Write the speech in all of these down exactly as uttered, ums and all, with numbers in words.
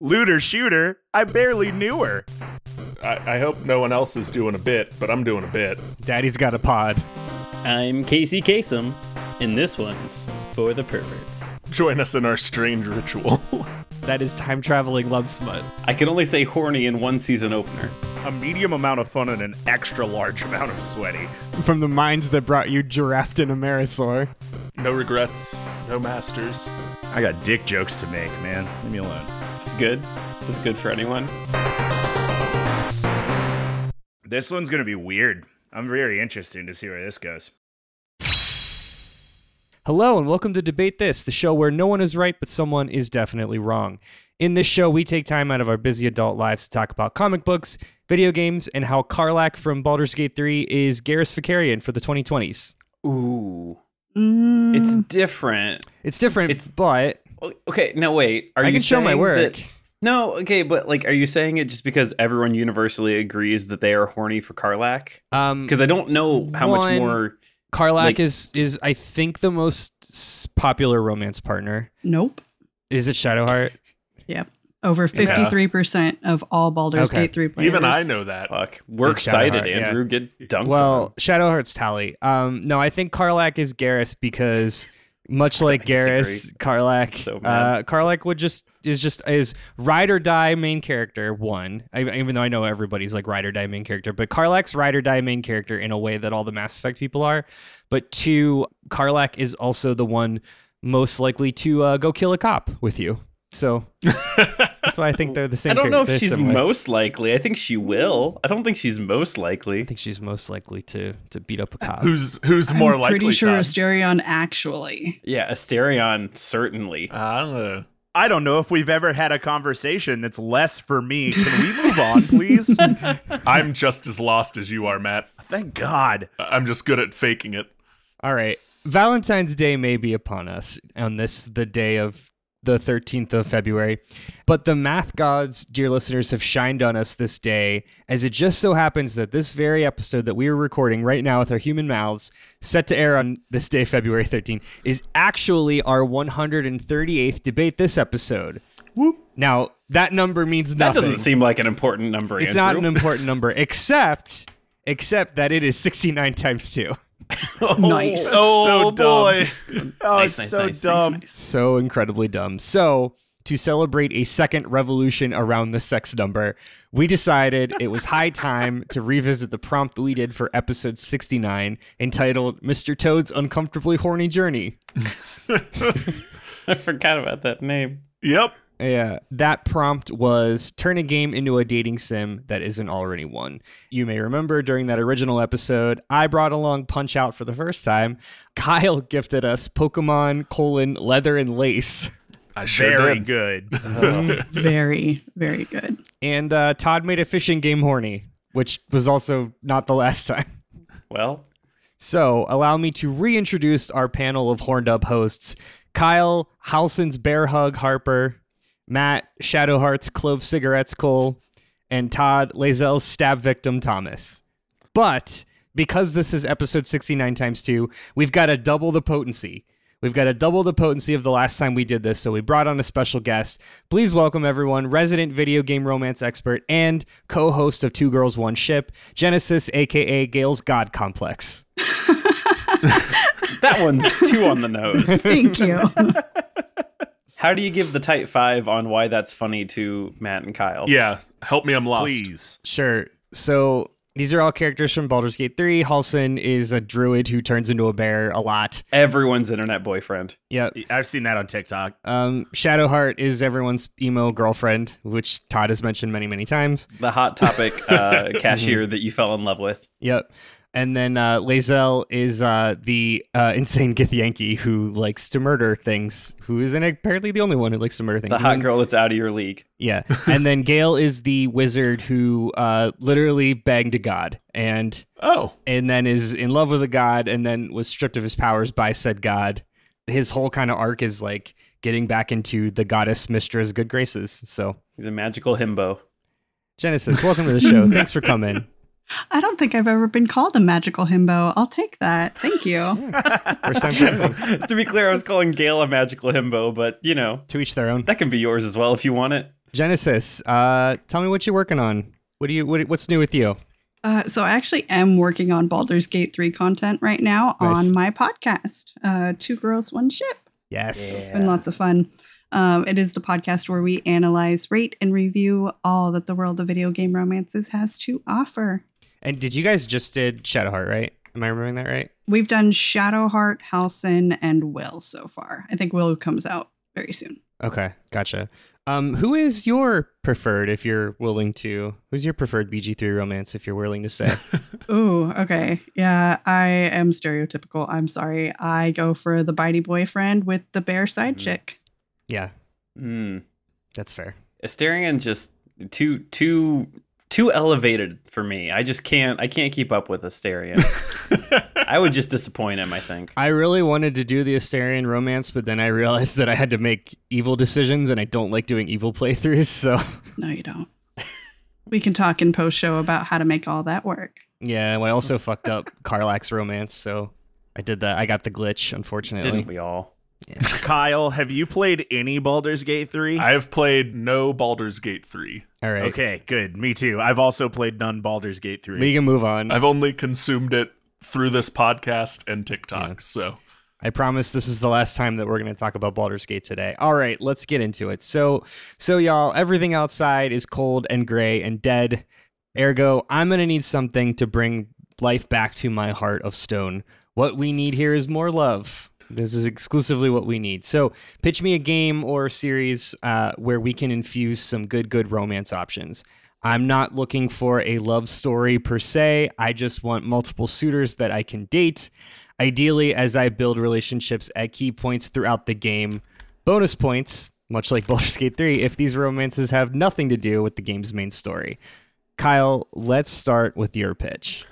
Looter shooter, I barely knew her. I, I hope no one else is doing a bit, but I'm doing a bit. Daddy's got a pod. I'm Casey Kasem, and this one's for the perverts. Join us in our strange ritual. That is time-traveling love smut. I can only say horny in one season opener. A medium amount of fun and an extra large amount of sweaty. From the minds that brought you Giraffe and Amerisaur. No regrets, no masters. I got dick jokes to make, man. Leave me alone. This is good. This is good for anyone. This one's going to be weird. I'm very interested to see where this goes. Hello, and welcome to Debate This, the show where no one is right, but someone is definitely wrong. In this show, we take time out of our busy adult lives to talk about comic books, video games, and how Karlach from Baldur's Gate three is Garrus Vakarian for the twenty twenties. Ooh. Mm. It's different. It's different, It's but... Okay, now wait. Are I you can show my work. That... No, okay, but like, are you saying it just because everyone universally agrees that they are horny for Karlach? Um, Because I don't know how one... much more... Karlach like, is, is, I think, the most popular romance partner. Nope. Is it Shadowheart? Yeah. Over fifty-three percent of all Baldur's okay. Gate three players. Even I know that. Fuck. We're Big excited, Andrew. Yeah. Get dunked Well, on. Shadowheart's tally. Um, no, I think Karlach is Garrus because, much like Garrus, Karlach, so uh, Karlach would just, is just, is ride or die main character, one. I, even though I know everybody's like ride or die main character, but Karlach's ride or die main character in a way that all the Mass Effect people are. But two, Karlach is also the one most likely to uh, go kill a cop with you. So that's why I think they're the same. I don't know if she's similar. Most likely. I think she will. I don't think she's most likely. I think she's most likely to to beat up a cop. Uh, who's who's I'm more likely? I'm pretty sure Tom? Astarion actually. Yeah, Astarion certainly. I don't know. I don't know if we've ever had a conversation that's less for me. Can we move on, please? I'm just as lost as you are, Matt. Thank God. I'm just good at faking it. All right. Valentine's Day may be upon us on this, the day of the thirteenth of February. But the math gods, dear listeners, have shined on us this day, as it just so happens that this very episode that we are recording right now with our human mouths, set to air on this day, February thirteenth, is actually our one hundred thirty-eighth Debate This episode. Whoop. Now, that number means nothing. That doesn't seem like an important number, It's Andrew. Not an important number, except, except that it is sixty-nine times two. Oh, nice. Oh, so boy. Oh, nice, it's so nice, dumb. Nice, nice. So incredibly dumb. So, to celebrate a second revolution around the sex number, we decided it was high time to revisit the prompt that we did for episode sixty-nine, entitled Mister Toad's Uncomfortably Horny Journey. I forgot about that name. Yep. Yeah, that prompt was turn a game into a dating sim that isn't already one. You may remember during that original episode, I brought along Punch Out for the first time. Kyle gifted us Pokemon colon leather and lace. I sure very did. Good. Uh, very, very good. And uh, Todd made a fishing game horny, which was also not the last time. Well. So allow me to reintroduce our panel of horned up hosts. Kyle, Halsin's Bear Hug Harper. Matt, Shadowheart's Clove Cigarettes Cole, and Todd, Lae'zel's stab victim Thomas. But because this is episode sixty-nine times two, we've got to double the potency. We've got to double the potency of the last time we did this, so we brought on a special guest. Please welcome everyone, resident video game romance expert and co-host of Two Girls, One Ship, Jennasis, a k a. Gale's God Complex. That one's two on the nose. Thank you. How do you give the tight five on why that's funny to Matt and Kyle? Yeah, help me, I'm lost. Please. Sure. So these are all characters from Baldur's Gate three. Halsin is a druid who turns into a bear a lot. Everyone's internet boyfriend. Yeah. I've seen that on TikTok. Um, Shadowheart is everyone's emo girlfriend, which Todd has mentioned many, many times. The hot topic uh, cashier that you fell in love with. Yep. And then uh, Lae'zel is uh, the uh, insane Githyanki who likes to murder things, who is apparently the only one who likes to murder things. The hot then, girl that's out of your league. Yeah. And then Gale is the wizard who uh, literally banged a god and oh, and then is in love with a god and then was stripped of his powers by said god. His whole kind of arc is like getting back into the goddess Mistra's good graces. So he's a magical himbo. Jennasis, welcome to the show. Thanks for coming. I don't think I've ever been called a magical himbo. I'll take that. Thank you. Yeah. First time to be clear, I was calling Gale a magical himbo, but, you know. To each their own. That can be yours as well if you want it. Jennasis, uh, tell me what you're working on. What do you? What, what's new with you? Uh, so I actually am working on Baldur's Gate three content right now nice. on my podcast, uh, Two Girls, One Ship. Yes. Yeah. It's been lots of fun. Um, it is the podcast where we analyze, rate, and review all that the world of video game romances has to offer. And did you guys just did Shadowheart, right? Am I remembering that right? We've done Shadowheart, Halsin, and Will so far. I think Will comes out very soon. Okay, gotcha. Um, who is your preferred, if you're willing to? Who's your preferred B G three romance, if you're willing to say? Ooh, okay. Yeah, I am stereotypical. I'm sorry. I go for the bitey boyfriend with the bare side mm. chick. Yeah. Mm. That's fair. Astarion just too too too elevated for me. I just can't. I can't keep up with Astarion. I would just disappoint him, I think. I really wanted to do the Astarion romance, but then I realized that I had to make evil decisions, and I don't like doing evil playthroughs, so... No, you don't. We can talk in post-show about how to make all that work. Yeah, well, I also fucked up Karlach's romance, so I did that. I got the glitch, unfortunately. Didn't we all? Yeah. Kyle, have you played any Baldur's Gate three? I've played no Baldur's Gate three. All right. Okay, good. Me too. I've also played none Baldur's Gate three. We can move on. I've only consumed it through this podcast and TikTok. Yeah. So I promise this is the last time that we're going to talk about Baldur's Gate today. All right, let's get into it. So, so y'all, everything outside is cold and gray and dead. Ergo, I'm going to need something to bring life back to my heart of stone. What we need here is more love. This is exclusively what we need. So pitch me a game or series uh, where we can infuse some good, good romance options. I'm not looking for a love story per se. I just want multiple suitors that I can date. Ideally, as I build relationships at key points throughout the game, bonus points, much like Baldur's Gate three, if these romances have nothing to do with the game's main story. Kyle, let's start with your pitch.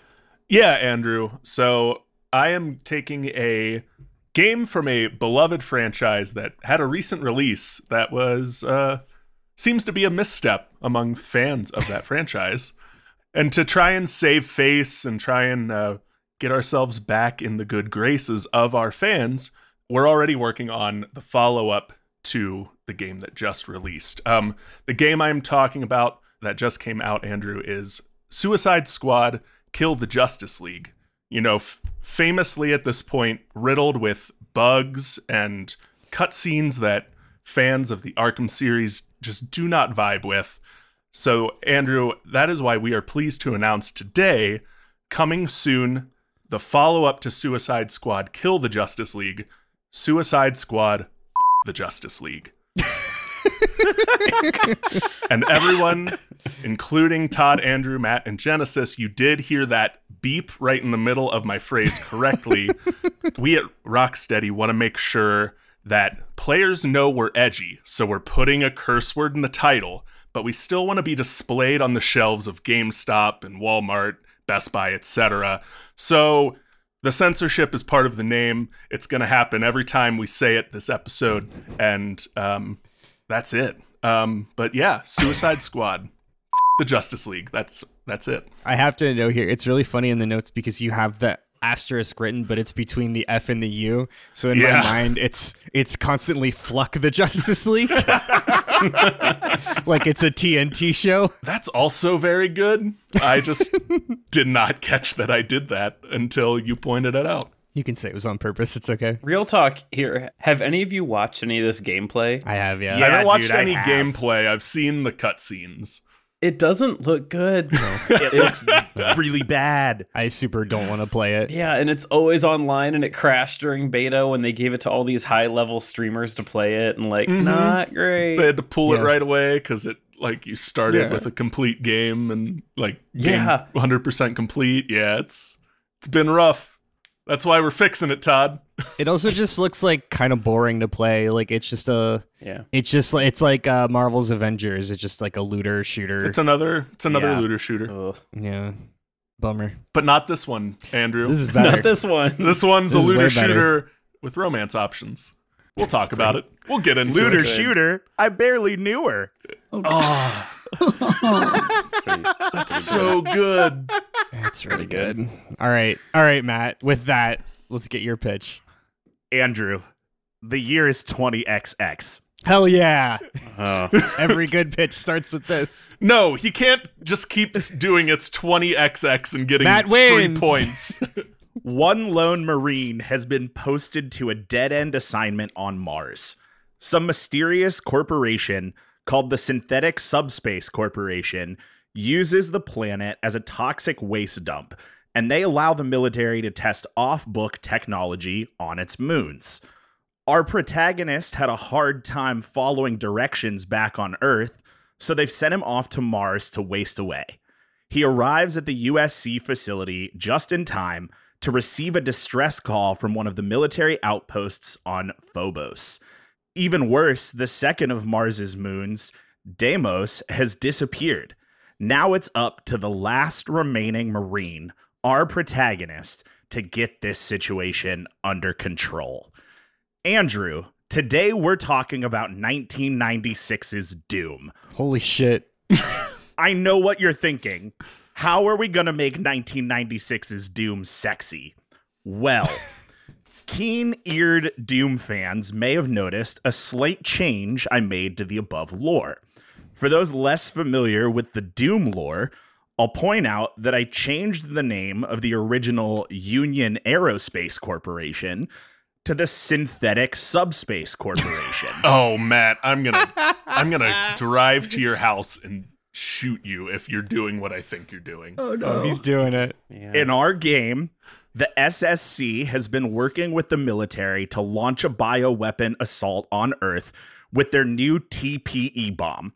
Yeah, Andrew. So I am taking a game from a beloved franchise that had a recent release that was... Uh, seems to be a misstep among fans of that franchise. And to try and save face and try and uh, get ourselves back in the good graces of our fans, we're already working on the follow-up to the game that just released. Um, the game I'm talking about that just came out, Andrew, is Suicide Squad: Kill the Justice League. You know, f- famously at this point, riddled with bugs and cutscenes that fans of the Arkham series just do not vibe with. So, Andrew, that is why we are pleased to announce today, coming soon, the follow-up to Suicide Squad Kill the Justice League, Suicide Squad F*** the Justice League. And everyone, including Todd, Andrew, Matt, and Jennasis, you did hear that beep right in the middle of my phrase correctly. We at Rocksteady want to make sure that players know we're edgy, so we're putting a curse word in the title, but we still want to be displayed on the shelves of GameStop and Walmart, Best Buy, et cetera. So the censorship is part of the name. It's going to happen every time we say it this episode, and um, that's it. Um, but yeah, Suicide Squad. F- the Justice League. That's that's it. I have to know here, it's really funny in the notes because you have that asterisk written, but it's between the F and the U. So in yeah. my mind, it's it's constantly Fluck the Justice League. Like it's a T N T show. That's also very good. I just did not catch that I did that until you pointed it out. You can say it was on purpose. It's okay. Real talk here. Have any of you watched any of this gameplay? I have, yeah. yeah I haven't watched dude, any I have. gameplay. I've seen the cutscenes. It doesn't look good. No. It looks really bad. I super don't want to play it. Yeah, and it's always online, and it crashed during beta when they gave it to all these high-level streamers to play it, and, like, mm-hmm. not great. They had to pull yeah. it right away because it, like, you started yeah. with a complete game and, like, yeah. game one hundred percent complete. Yeah, it's it's been rough. That's why we're fixing it, Todd. It also just looks, like, kind of boring to play. Like, it's just a... Yeah, it's just like it's like uh, Marvel's Avengers. It's just like a looter shooter. It's another it's another yeah. looter shooter. Ugh. Yeah, bummer. But not this one, Andrew. This is better. Not this one. This one's this a looter shooter with romance options. We'll talk about it. We'll get into looter it. Looter shooter. I barely knew her. Oh, oh. pretty, that's pretty so good. good. That's really good. good. All right, all right, Matt. With that, let's get your pitch, Andrew. The year is twenty X X. Hell yeah. Oh. Every good pitch starts with this. No, he can't just keep doing its twenty X X and getting Matt three wins. Points. One lone Marine has been posted to a dead-end assignment on Mars. Some mysterious corporation called the Synthetic Subspace Corporation uses the planet as a toxic waste dump, and they allow the military to test off-book technology on its moons. Our protagonist had a hard time following directions back on Earth, so they've sent him off to Mars to waste away. He arrives at the U S C facility just in time to receive a distress call from one of the military outposts on Phobos. Even worse, the second of Mars's moons, Deimos, has disappeared. Now it's up to the last remaining Marine, our protagonist, to get this situation under control. Andrew, today we're talking about nineteen ninety-six's Doom. Holy shit. I know what you're thinking. How are we going to make nineteen ninety-six's Doom sexy? Well, keen-eared Doom fans may have noticed a slight change I made to the above lore. For those less familiar with the Doom lore, I'll point out that I changed the name of the original Union Aerospace Corporation to the Synthetic Subspace Corporation. Oh, Matt, I'm gonna, I'm gonna drive to your house and shoot you if you're doing what I think you're doing. Oh no, oh, he's doing it. Yeah. In our game, the S S C has been working with the military to launch a bioweapon assault on Earth with their new T P E bomb.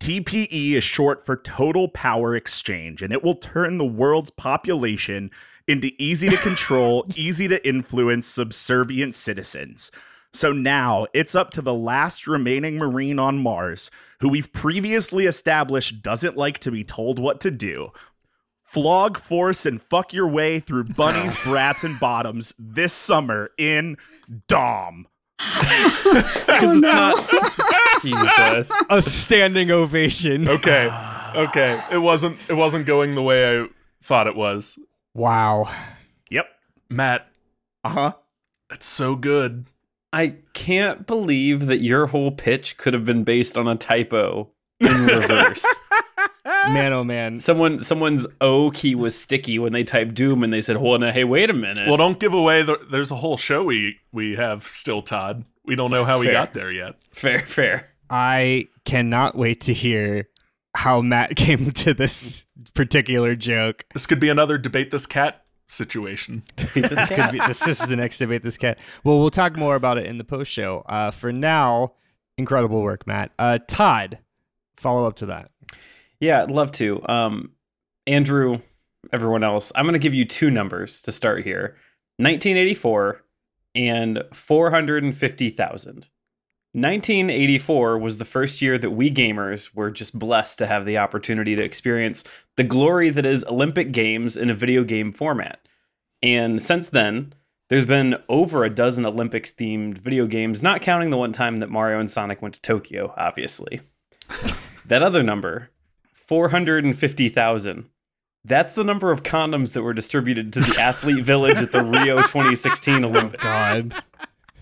T P E is short for Total Power Exchange, and it will turn the world's population into easy-to-control, easy-to-influence, subservient citizens. So now, it's up to the last remaining Marine on Mars, who we've previously established doesn't like to be told what to do. Flog, force, and fuck your way through bunnies, brats, and bottoms this summer in Dom. Oh, no. Not, a standing ovation. Okay, okay. It wasn't, it wasn't going the way I thought it was. Wow. Yep. Matt. Uh-huh. That's so good. I can't believe that your whole pitch could have been based on a typo in reverse. Man, oh man. Someone someone's O key was sticky when they typed Doom and they said, hold on, hey, wait a minute. Well, don't give away. The, there's a whole show we, we have still, Todd. We don't know how fair. we got there yet. Fair, fair. I cannot wait to hear how Matt came to this particular joke. This could be another debate this cat situation. this, could be, this, this is the next debate this cat. Well, we'll talk more about it in the post show. Uh, for now, incredible work, Matt. Uh, Todd, follow up to that. Yeah, I'd love to. Um, Andrew, everyone else, I'm going to give you two numbers to start here. nineteen eighty-four and four hundred fifty thousand. nineteen eighty-four was the first year that we gamers were just blessed to have the opportunity to experience the glory that is Olympic Games in a video game format. And since then, there's been over a dozen Olympics-themed video games, not counting the one time that Mario and Sonic went to Tokyo, obviously. That other number, four hundred fifty thousand. That's the number of condoms that were distributed to the athlete village at the Rio twenty sixteen Olympics. Oh, God.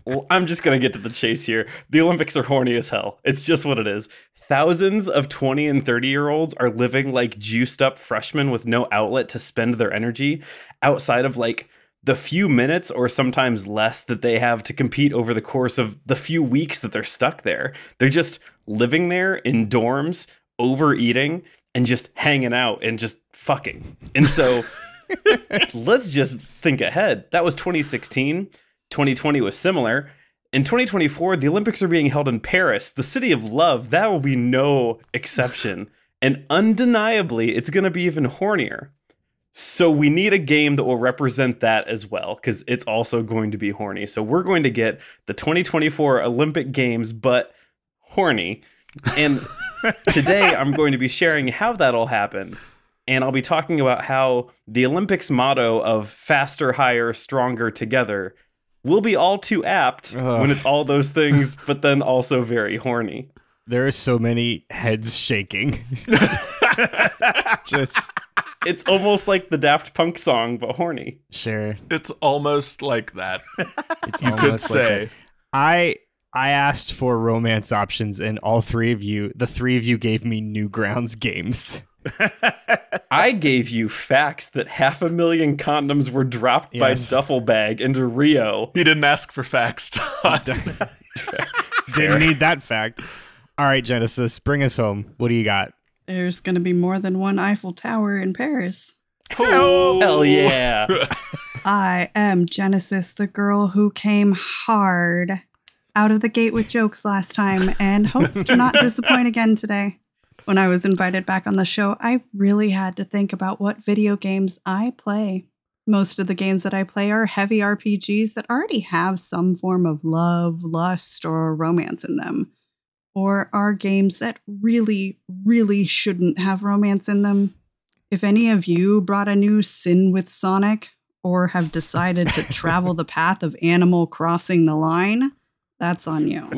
Well, I'm just going to get to the chase here. The Olympics are horny as hell. It's just what it is. Thousands of twenty and thirty year olds are living like juiced up freshmen with no outlet to spend their energy outside of like the few minutes or sometimes less that they have to compete over the course of the few weeks that they're stuck there. They're just living there in dorms, overeating and just hanging out and just fucking. And so let's just think ahead. That was twenty sixteen. twenty twenty was similar. In twenty twenty-four, the Olympics are being held in Paris, the city of love. That will be no exception. And undeniably, it's going to be even hornier. So we need a game that will represent that as well, because it's also going to be horny. So we're going to get the twenty twenty-four Olympic Games, but horny. And today, I'm going to be sharing how that all happened. And I'll be talking about how the Olympics motto of faster, higher, stronger, together will be all too apt Ugh. when it's all those things, but then also very horny. There are so many heads shaking. Just, it's almost like the Daft Punk song, but horny. Sure. It's almost like that. It's you almost could say. Like I I asked for romance options, and all three of you, the three of you gave me Newgrounds games. I gave you facts that half a million condoms were dropped yes. by duffel bag into Rio. He didn't ask for facts, Todd. Didn't need that fact. All right, Jennasis, bring us home. What do you got? There's going to be more than one Eiffel Tower in Paris. Oh, hell yeah. I am Jennasis, the girl who came hard out of the gate with jokes last time and hopes to not disappoint again today. When I was invited back on the show, I really had to think about what video games I play. Most of the games that I play are heavy R P Gs that already have some form of love, lust, or romance in them. Or are games that really, really shouldn't have romance in them. If any of you brought a new sin with Sonic, or have decided to travel the path of Animal Crossing the line, that's on you.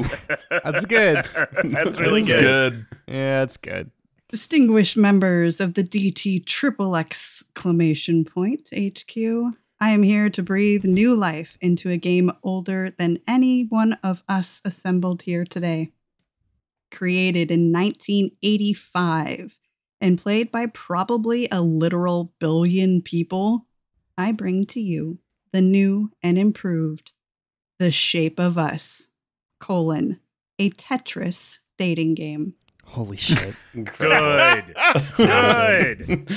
That's good. That's really that's good. good. Yeah, that's good. Distinguished members of the D T Triple Exclamation Point H Q, I am here to breathe new life into a game older than any one of us assembled here today. Created in nineteen eighty-five and played by probably a literal billion people, I bring to you the new and improved The Shape of Us, colon, a Tetris dating game. Holy shit. Good. That's good. Really good.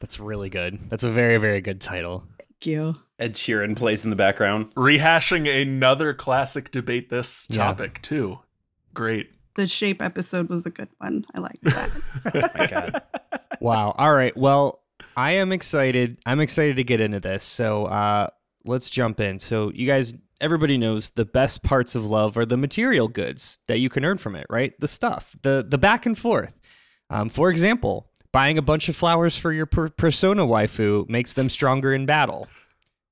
That's really good. That's a very, very good title. Thank you. Ed Sheeran plays in the background. Rehashing another classic debate this topic, yeah. too. Great. The Shape episode was a good one. I liked that. Oh my God. Wow. All right. Well, I am excited. I'm excited to get into this. So uh, let's jump in. So you guys... Everybody knows the best parts of love are the material goods that you can earn from it, right? The stuff, the the back and forth. Um, for example, buying a bunch of flowers for your per- persona waifu makes them stronger in battle.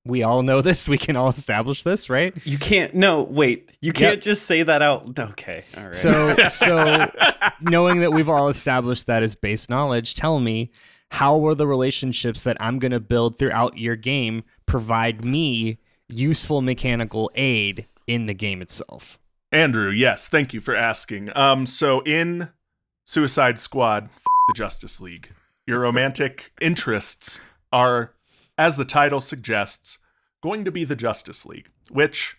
We all know this. We can all establish this, right? You can't. No, wait. You can't yep. just say that out. Okay. All right. So, so knowing that we've all established that as base knowledge, tell me, how will the relationships that I'm going to build throughout your game provide me useful mechanical aid in the game itself? Andrew, yes, thank you for asking. Um, so in Suicide Squad, f- the Justice League, your romantic interests are, as the title suggests, going to be the Justice League, which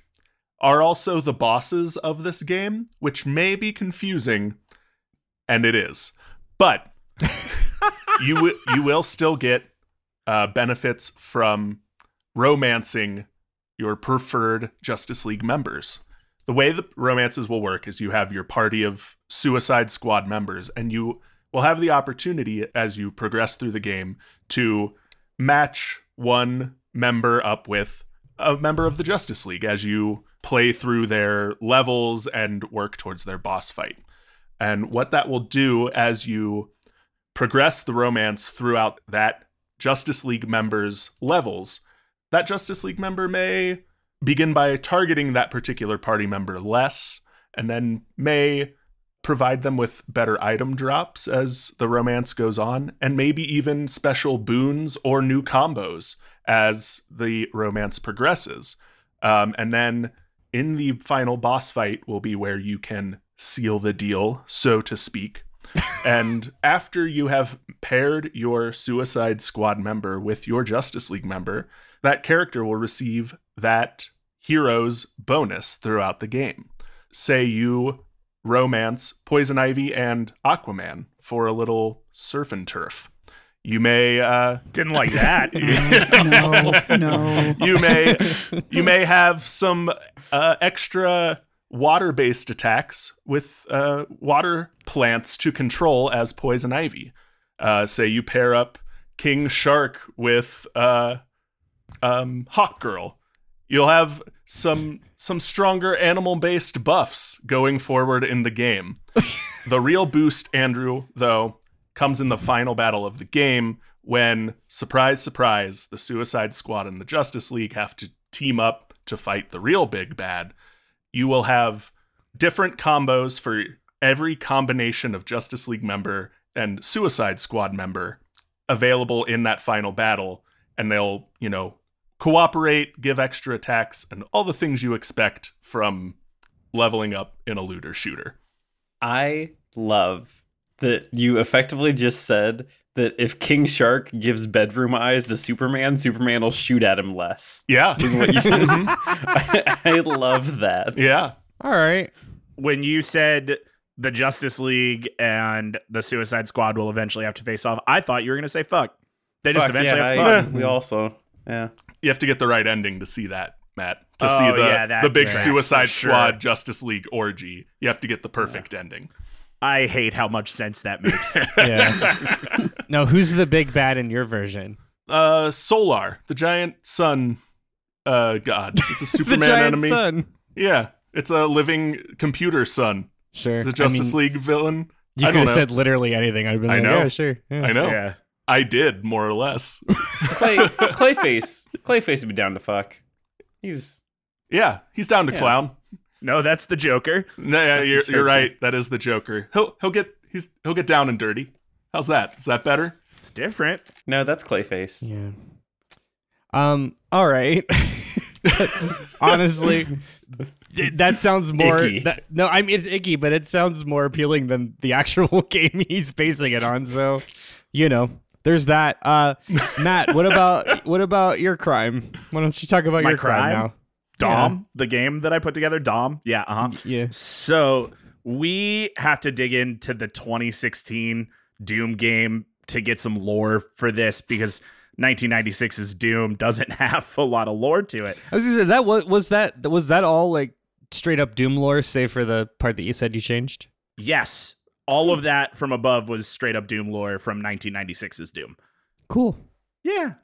are also the bosses of this game, which may be confusing, and it is. But you, w- you will still get uh, benefits from romancing your preferred Justice League members. The way the romances will work is you have your party of Suicide Squad members, and you will have the opportunity as you progress through the game to match one member up with a member of the Justice League as you play through their levels and work towards their boss fight. And what that will do as you progress the romance throughout that Justice League members' levels, that Justice League member may begin by targeting that particular party member less, and then may provide them with better item drops as the romance goes on, and maybe even special boons or new combos as the romance progresses. Um, and then in the final boss fight will be where you can seal the deal, so to speak. And after you have paired your Suicide Squad member with your Justice League member, that character will receive that hero's bonus throughout the game. Say you romance Poison Ivy and Aquaman for a little surf and turf. You may uh, didn't like that. no, no. You may you may have some uh, extra water-based attacks with uh, water plants to control as Poison Ivy. Uh, say you pair up King Shark with Uh, Um, Hawk Girl. You'll have some some stronger animal-based buffs going forward in the game. The real boost, Andrew, though, comes in the final battle of the game when, surprise, surprise, the Suicide Squad and the Justice League have to team up to fight the real big bad. You will have different combos for every combination of Justice League member and Suicide Squad member available in that final battle, and they'll, you know, cooperate, give extra attacks, and all the things you expect from leveling up in a looter shooter. I love that you effectively just said that if King Shark gives bedroom eyes to Superman, Superman will shoot at him less. Yeah. Is what you I, I love that. Yeah. All right. When you said the Justice League and the Suicide Squad will eventually have to face off, I thought you were going to say fuck. They fuck, just eventually yeah, have to I, fuck. We also, yeah. You have to get the right ending to see that, Matt. To oh, see the, yeah, that the big tracks, Suicide Squad sure. Justice League orgy. You have to get the perfect yeah. ending. I hate how much sense that makes. yeah. No, who's the big bad in your version? Uh, Solar, the giant sun uh, god. It's a Superman the giant enemy. Sun. Yeah, it's a living computer sun. Sure. It's a Justice I mean, League villain. You could have know. said literally anything. I'd been like, I know. Yeah, sure. Yeah. I know. Yeah. I did, more or less. Clay, Clayface. Clayface would be down to fuck. He's. Yeah, he's down to yeah. clown. No, that's the Joker. No, yeah, you're, Joker. you're right. That is the Joker. He'll he'll get he's he'll get down and dirty. How's that? Is that better? It's different. No, that's Clayface. Yeah. Um. All right. That's, honestly, that sounds more. That, no, I mean it's icky, but it sounds more appealing than the actual game he's basing it on. So, you know, there's that. Uh, Matt, what about what about your crime? Why don't you talk about My your crime, crime now? Dom, yeah. the game that I put together, Dom. Yeah, uh-huh. Yeah. So we have to dig into the twenty sixteen Doom game to get some lore for this, because nineteen ninety-six's Doom doesn't have a lot of lore to it. I was gonna say that was was that was that all like straight up Doom lore, save for the part that you said you changed? Yes. All of that from above was straight up Doom lore from nineteen ninety-six's Doom. Cool. Yeah.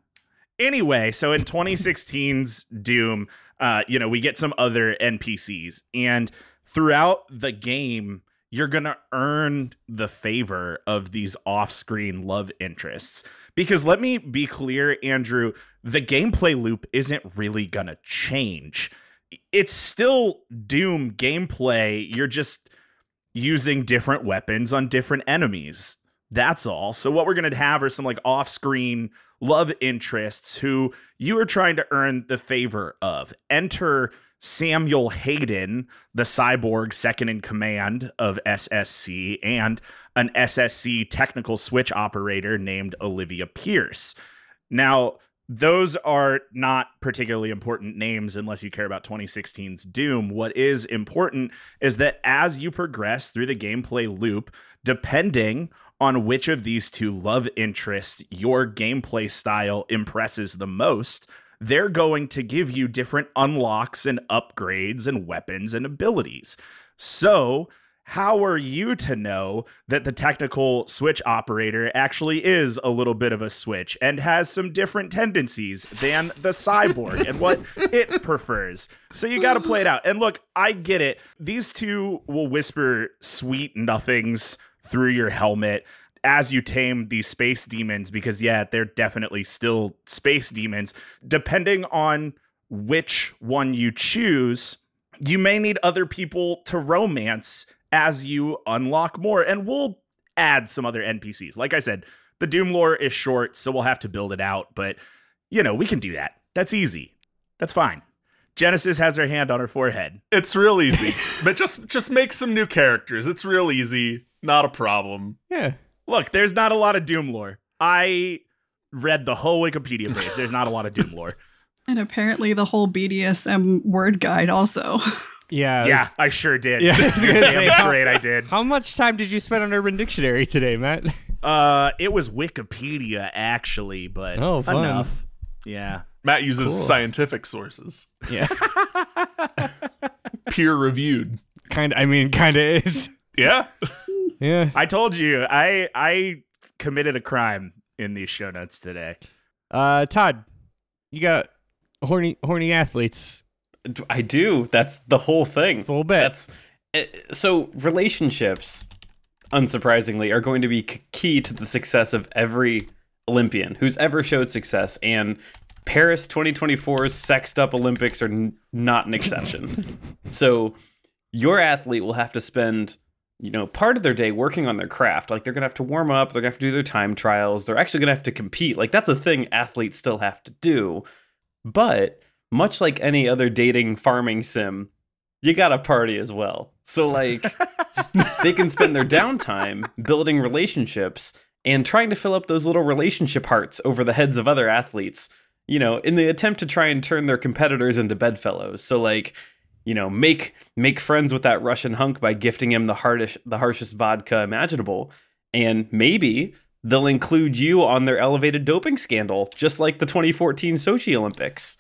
Anyway, so in twenty sixteen's Doom, uh, you know, we get some other N P Cs, and throughout the game, you're going to earn the favor of these off-screen love interests. Because let me be clear, Andrew, the gameplay loop isn't really going to change. It's still Doom gameplay. You're just using different weapons on different enemies. That's all. So what we're going to have are some like off-screen love interests who you are trying to earn the favor of. Enter Samuel Hayden, the cyborg second in command of S S C, and an S S C technical switch operator named Olivia Pierce. Now, those are not particularly important names unless you care about twenty sixteen's Doom. What is important is that as you progress through the gameplay loop, depending on which of these two love interests your gameplay style impresses the most, they're going to give you different unlocks and upgrades and weapons and abilities. So how are you to know that the technical switch operator actually is a little bit of a switch and has some different tendencies than the cyborg and what it prefers? So you got to play it out. And look, I get it. These two will whisper sweet nothings through your helmet as you tame these space demons, because yeah, they're definitely still space demons. Depending on which one you choose, you may need other people to romance as you unlock more, and we'll add some other N P Cs. Like I said, the Doom lore is short, so we'll have to build it out, but you know, we can do that. That's easy. That's fine. Jennasis has her hand on her forehead. It's real easy. But just just make some new characters. It's real easy. Not a problem. Yeah. Look, there's not a lot of Doom lore. I read the whole Wikipedia page. There's not a lot of Doom lore. And apparently the whole B D S M word guide also. Yeah. Was, yeah, I sure did. Yeah, I Damn straight I did. How much time did you spend on Urban Dictionary today, Matt? Uh, it was Wikipedia, actually, but oh, enough. Yeah. Matt uses cool. scientific sources. Yeah. Peer-reviewed. Kind I mean, kind of is. Yeah. Yeah. I told you, I I committed a crime in these show notes today. Uh, Todd, you got horny horny athletes. I do. That's the whole thing. Full bit. That's it, so relationships, unsurprisingly, are going to be key to the success of every Olympian who's ever showed success, and Paris twenty twenty-four's sexed up Olympics are n- not an exception. So your athlete will have to spend, you know, part of their day working on their craft. Like, they're going to have to warm up. They're going to have to do their time trials. They're actually going to have to compete. Like, that's a thing athletes still have to do. But much like any other dating farming sim, you gotta party as well. So like they can spend their downtime building relationships and trying to fill up those little relationship hearts over the heads of other athletes, you know, in the attempt to try and turn their competitors into bedfellows. So like, you know, make make friends with that Russian hunk by gifting him the hardest, the harshest vodka imaginable. And maybe they'll include you on their elevated doping scandal, just like the twenty fourteen Sochi Olympics.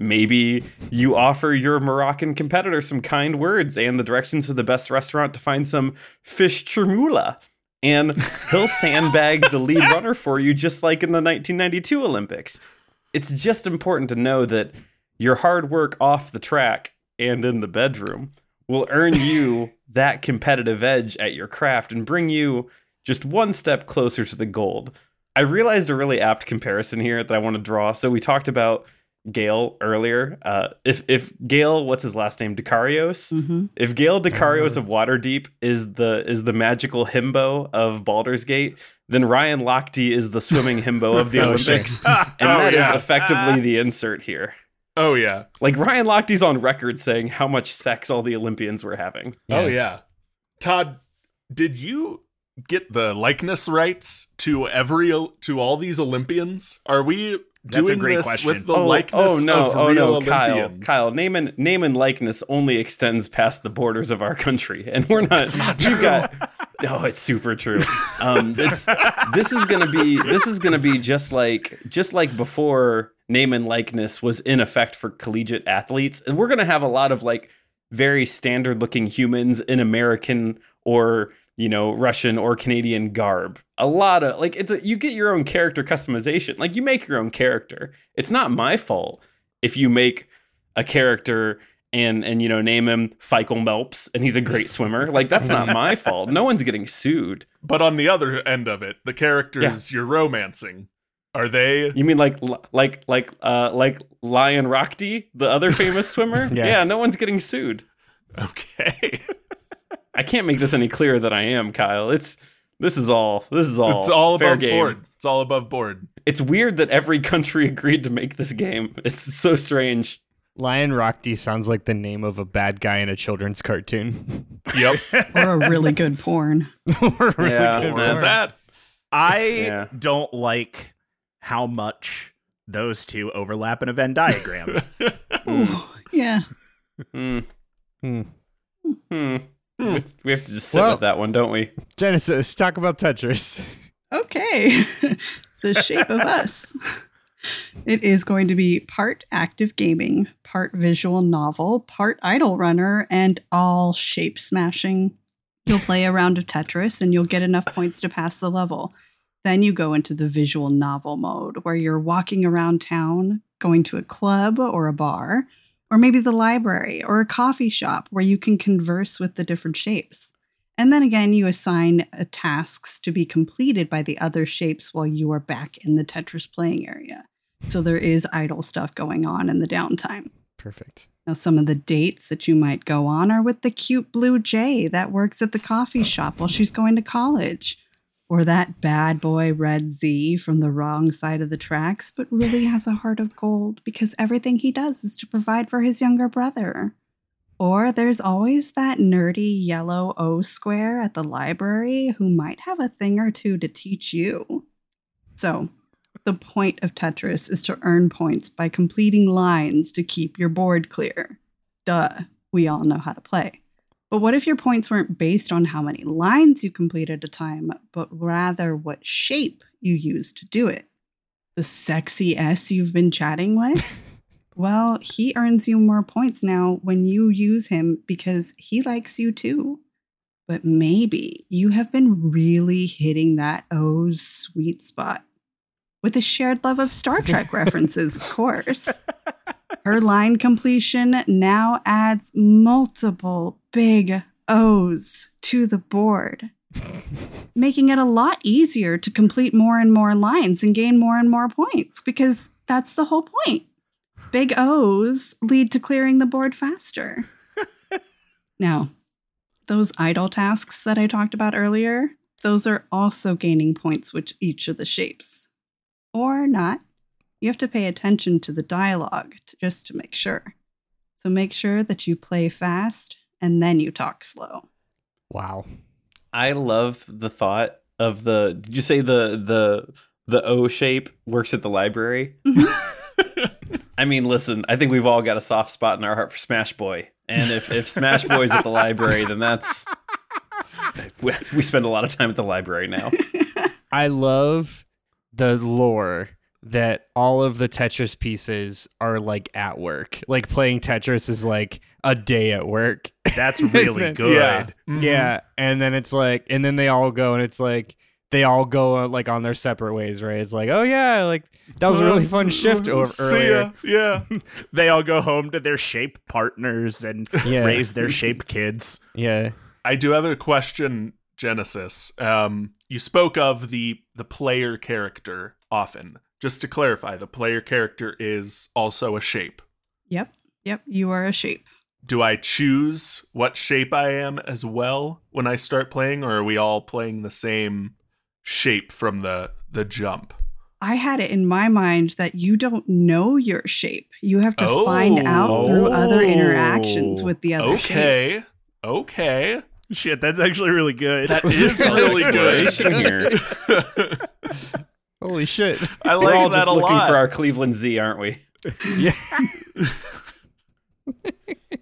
Maybe you offer your Moroccan competitor some kind words and the directions to the best restaurant to find some fish chermoula. And he'll sandbag the lead runner for you, just like in the nineteen ninety-two Olympics. It's just important to know that your hard work off the track and in the bedroom will earn you that competitive edge at your craft and bring you just one step closer to the gold. I realized a really apt comparison here that I want to draw. So we talked about Gale earlier. Uh, if if Gale, what's his last name, Dicarios? Mm-hmm. If Gale Dicarios oh. of Waterdeep is the is the magical himbo of Baldur's Gate, then Ryan Lochte is the swimming himbo of the Olympics, oh, and oh, that yeah. is effectively uh, the insert here. Oh yeah, like Ryan Lochte's on record saying how much sex all the Olympians were having. Yeah. Oh yeah, Todd, did you get the likeness rights to every to all these Olympians? Are we? That's doing a great this question. With the oh, likeness oh, no, of oh, real no, Olympians. Kyle, Kyle, name and name and likeness only extends past the borders of our country, and we're not. not you got no. It's super true. Um, it's, this is gonna be this is gonna be just like just like before name and likeness was in effect for collegiate athletes, and we're gonna have a lot of like very standard looking humans in American or, you know, Russian or Canadian garb. A lot of like it's a, you get your own character customization. Like you make your own character. It's not my fault if you make a character and and you know name him Michael Phelps and he's a great swimmer. Like that's not my fault. No one's getting sued. But on the other end of it, the characters yeah. you're romancing, are they? You mean like like like uh like Ryan Lochte, the other famous swimmer? yeah. yeah, no one's getting sued. Okay. I can't make this any clearer than I am, Kyle. It's this is all this is all. It's all above board. It's all above board. It's weird that every country agreed to make this game. It's so strange. Lion Rockdy sounds like the name of a bad guy in a children's cartoon. Yep. Or a really good porn. Or a really yeah, good porn. That. I yeah. don't like how much those two overlap in a Venn diagram. mm. Yeah. Hmm. Hmm. Hmm. Hmm. We have to just sit well, with that one, don't we? Jennasis, talk about Tetris. Okay. The shape of us. It is going to be part active gaming, part visual novel, part idle runner, and all shape smashing. You'll play a round of Tetris and you'll get enough points to pass the level. Then you go into the visual novel mode where you're walking around town, going to a club or a bar, or maybe the library or a coffee shop where you can converse with the different shapes. And then again, you assign uh, tasks to be completed by the other shapes while you are back in the Tetris playing area. So there is idle stuff going on in the downtime. Perfect. Now, some of the dates that you might go on are with the cute blue jay that works at the coffee shop while she's going to college. Or that bad boy Red Z from the wrong side of the tracks, but really has a heart of gold because everything he does is to provide for his younger brother. Or there's always that nerdy yellow O square at the library who might have a thing or two to teach you. So the point of Tetris is to earn points by completing lines to keep your board clear. Duh, we all know how to play. But what if your points weren't based on how many lines you complete at a time, but rather what shape you use to do it? The sexy S you've been chatting with? Well, he earns you more points now when you use him because he likes you too. But maybe you have been really hitting that oh sweet spot. With a shared love of Star Trek references, of course. Her line completion now adds multiple big O's to the board, making it a lot easier to complete more and more lines and gain more and more points, because that's the whole point. Big O's lead to clearing the board faster. Now, those idle tasks that I talked about earlier, those are also gaining points with each of the shapes. Or not. You have to pay attention to the dialogue to, just to make sure. So make sure that you play fast and then you talk slow. Wow. I love the thought of the, did you say the the the O shape works at the library? I mean, listen, I think we've all got a soft spot in our heart for Smash Boy. And if, if Smash Boy's at the library, then that's, we, we spend a lot of time at the library now. I love the lore that all of the Tetris pieces are like at work. Like playing Tetris is like a day at work. That's really then, good. Yeah. Mm-hmm. Yeah. And then it's like, and then they all go and it's like, they all go like on their separate ways, right? It's like, oh yeah, like that was a really fun shift over earlier. Yeah. They all go home to their shape partners and yeah. raise their shape kids. Yeah. I do have a question, Jennasis. Um, you spoke of the, the player character often. Just to clarify, the player character is also a shape. Yep. Yep. You are a shape. Do I choose what shape I am as well when I start playing, or are we all playing the same shape from the, the jump? I had it in my mind that you don't know your shape. You have to oh, find out through other interactions with the other okay, shapes. Okay. Okay. Shit, that's actually really good. That is really good. Holy shit. I like We're all that just a looking lot. For our Cleveland Z, aren't we? Yeah.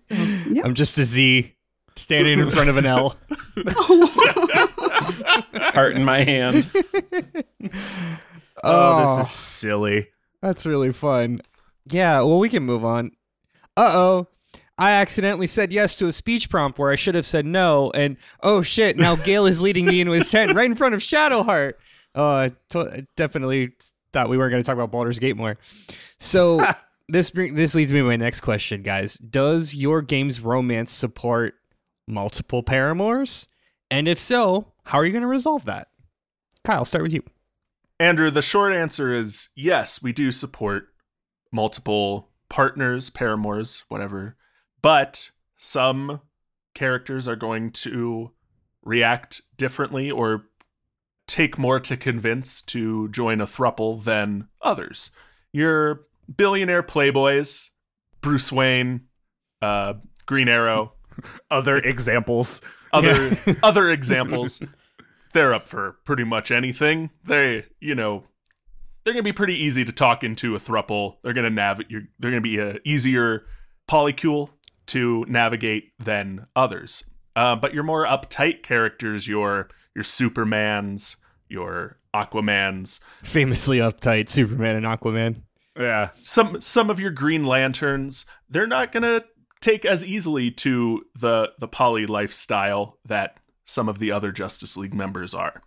Yep. I'm just a Z standing in front of an L. Heart in my hand. oh, oh, this is silly. That's really fun. Yeah, well, we can move on. Uh-oh. I accidentally said yes to a speech prompt where I should have said no, and oh shit, now Gale is leading me into his tent right in front of Shadowheart. Oh, I, t- I definitely thought we weren't going to talk about Baldur's Gate more. So this bring- this leads me to my next question, guys. Does your game's romance support multiple paramours? And if so, how are you going to resolve that? Kyle, I'll start with you. Andrew, the short answer is yes, we do support multiple partners, paramours, whatever. But some characters are going to react differently or take more to convince to join a throuple than others. Your billionaire playboys, Bruce Wayne, uh, Green Arrow, other examples, other yeah. other examples. They're up for pretty much anything. They, you know, they're gonna be pretty easy to talk into a throuple. They're gonna navigate. They're gonna be a easier polycule to navigate than others. Uh, but your more uptight characters, your Your Supermans, your Aquamans. Famously uptight Superman and Aquaman. Yeah. Some some of your Green Lanterns, they're not going to take as easily to the, the poly lifestyle that some of the other Justice League members are.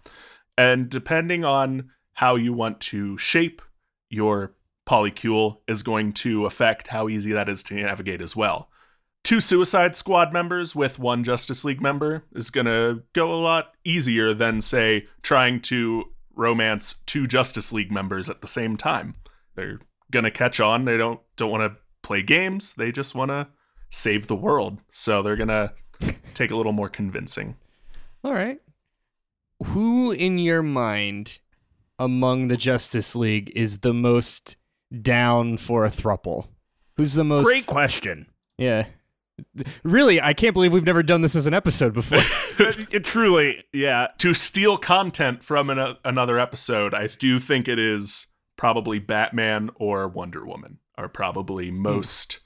And depending on how you want to shape your polycule is going to affect how easy that is to navigate as well. Two Suicide Squad members with one Justice League member is going to go a lot easier than, say, trying to romance two Justice League members at the same time. They're going to catch on. They don't don't want to play games. They just want to save the world. So they're going to take a little more convincing. All right. Who in your mind among the Justice League is the most down for a throuple? Who's the most... Great question. Yeah. Really, I can't believe we've never done this as an episode before. Truly, yeah. To steal content from an, uh, another episode, I do think it is probably Batman or Wonder Woman are probably most... Mm.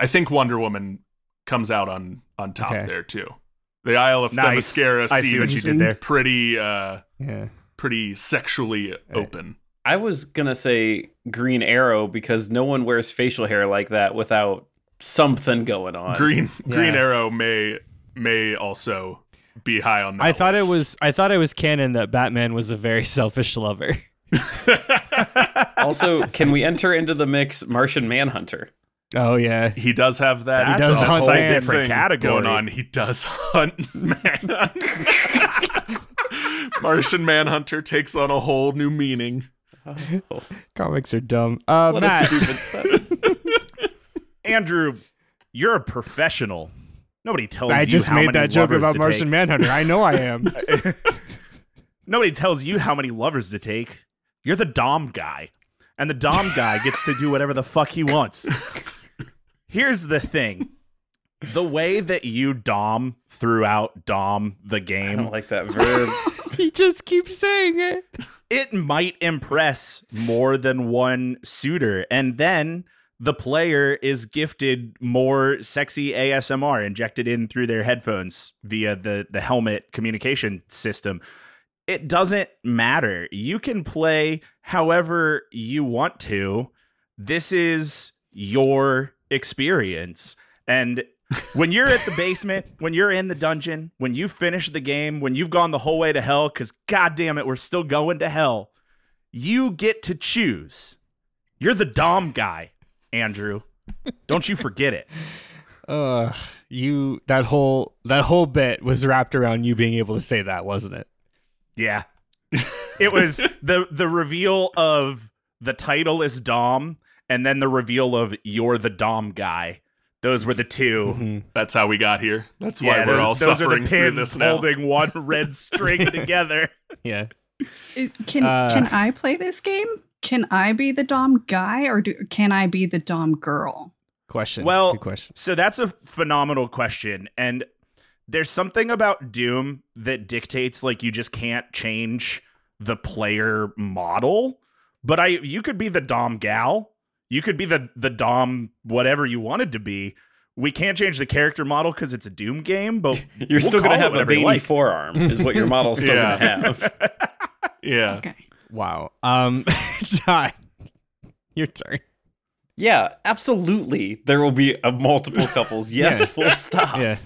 I think Wonder Woman comes out on, on top okay. there, too. The Isle of nice. Themyscira I see what you did there. Pretty, uh, yeah. pretty sexually right. open. I was going to say Green Arrow because no one wears facial hair like that without... something going on. Green yeah. Green Arrow may may also be high on that I thought list. it was I thought it was canon that Batman was a very selfish lover. Also, can we enter into the mix Martian Manhunter? Oh yeah. He does have that. He does hunt a different category going on. He does hunt man. Martian Manhunter takes on a whole new meaning. Oh. Comics are dumb. Uh what Matt. A stupid sentence. Andrew, you're a professional. Nobody tells I you how many I just made that joke about Martian take. Manhunter. I know I am. Nobody tells you how many lovers to take. You're the Dom guy. And the Dom guy gets to do whatever the fuck he wants. here's the thing. The way that you dom throughout dom the game. I don't like that verb. He just keeps saying it. It might impress more than one suitor. And then the player is gifted more sexy A S M R injected in through their headphones via the, the helmet communication system. It doesn't matter. You can play however you want to. This is your experience. And when you're at the basement, when you're in the dungeon, when you finish the game, when you've gone the whole way to hell, because goddamn it, we're still going to hell, you get to choose. You're the dom guy, Andrew. Don't you forget it. Uh, you that whole that whole bit was wrapped around you being able to say that, wasn't it? Yeah, it was the the reveal of the title is dom, and then the reveal of you're the dom guy. Those were the two. Mm-hmm. That's how we got here. That's why yeah, we're those, all those suffering are the pins through this now. Holding one red string together. Yeah. Can uh, can I play this game? Can I be the dom guy or do, can I be the dom girl? Question. Well, good question. So that's a phenomenal question, and there's something about Doom that dictates like you just can't change the player model, but I you could be the dom gal. You could be the, the dom, whatever you wanted to be. We can't change the character model because it's a Doom game, but you're we'll still going to have a baby like. forearm is what your model's still yeah. going to have. Yeah. Okay. Wow. Um, Ty, your turn. Yeah, absolutely. There will be a multiple couples. Yes, yeah. Full stop. Yeah.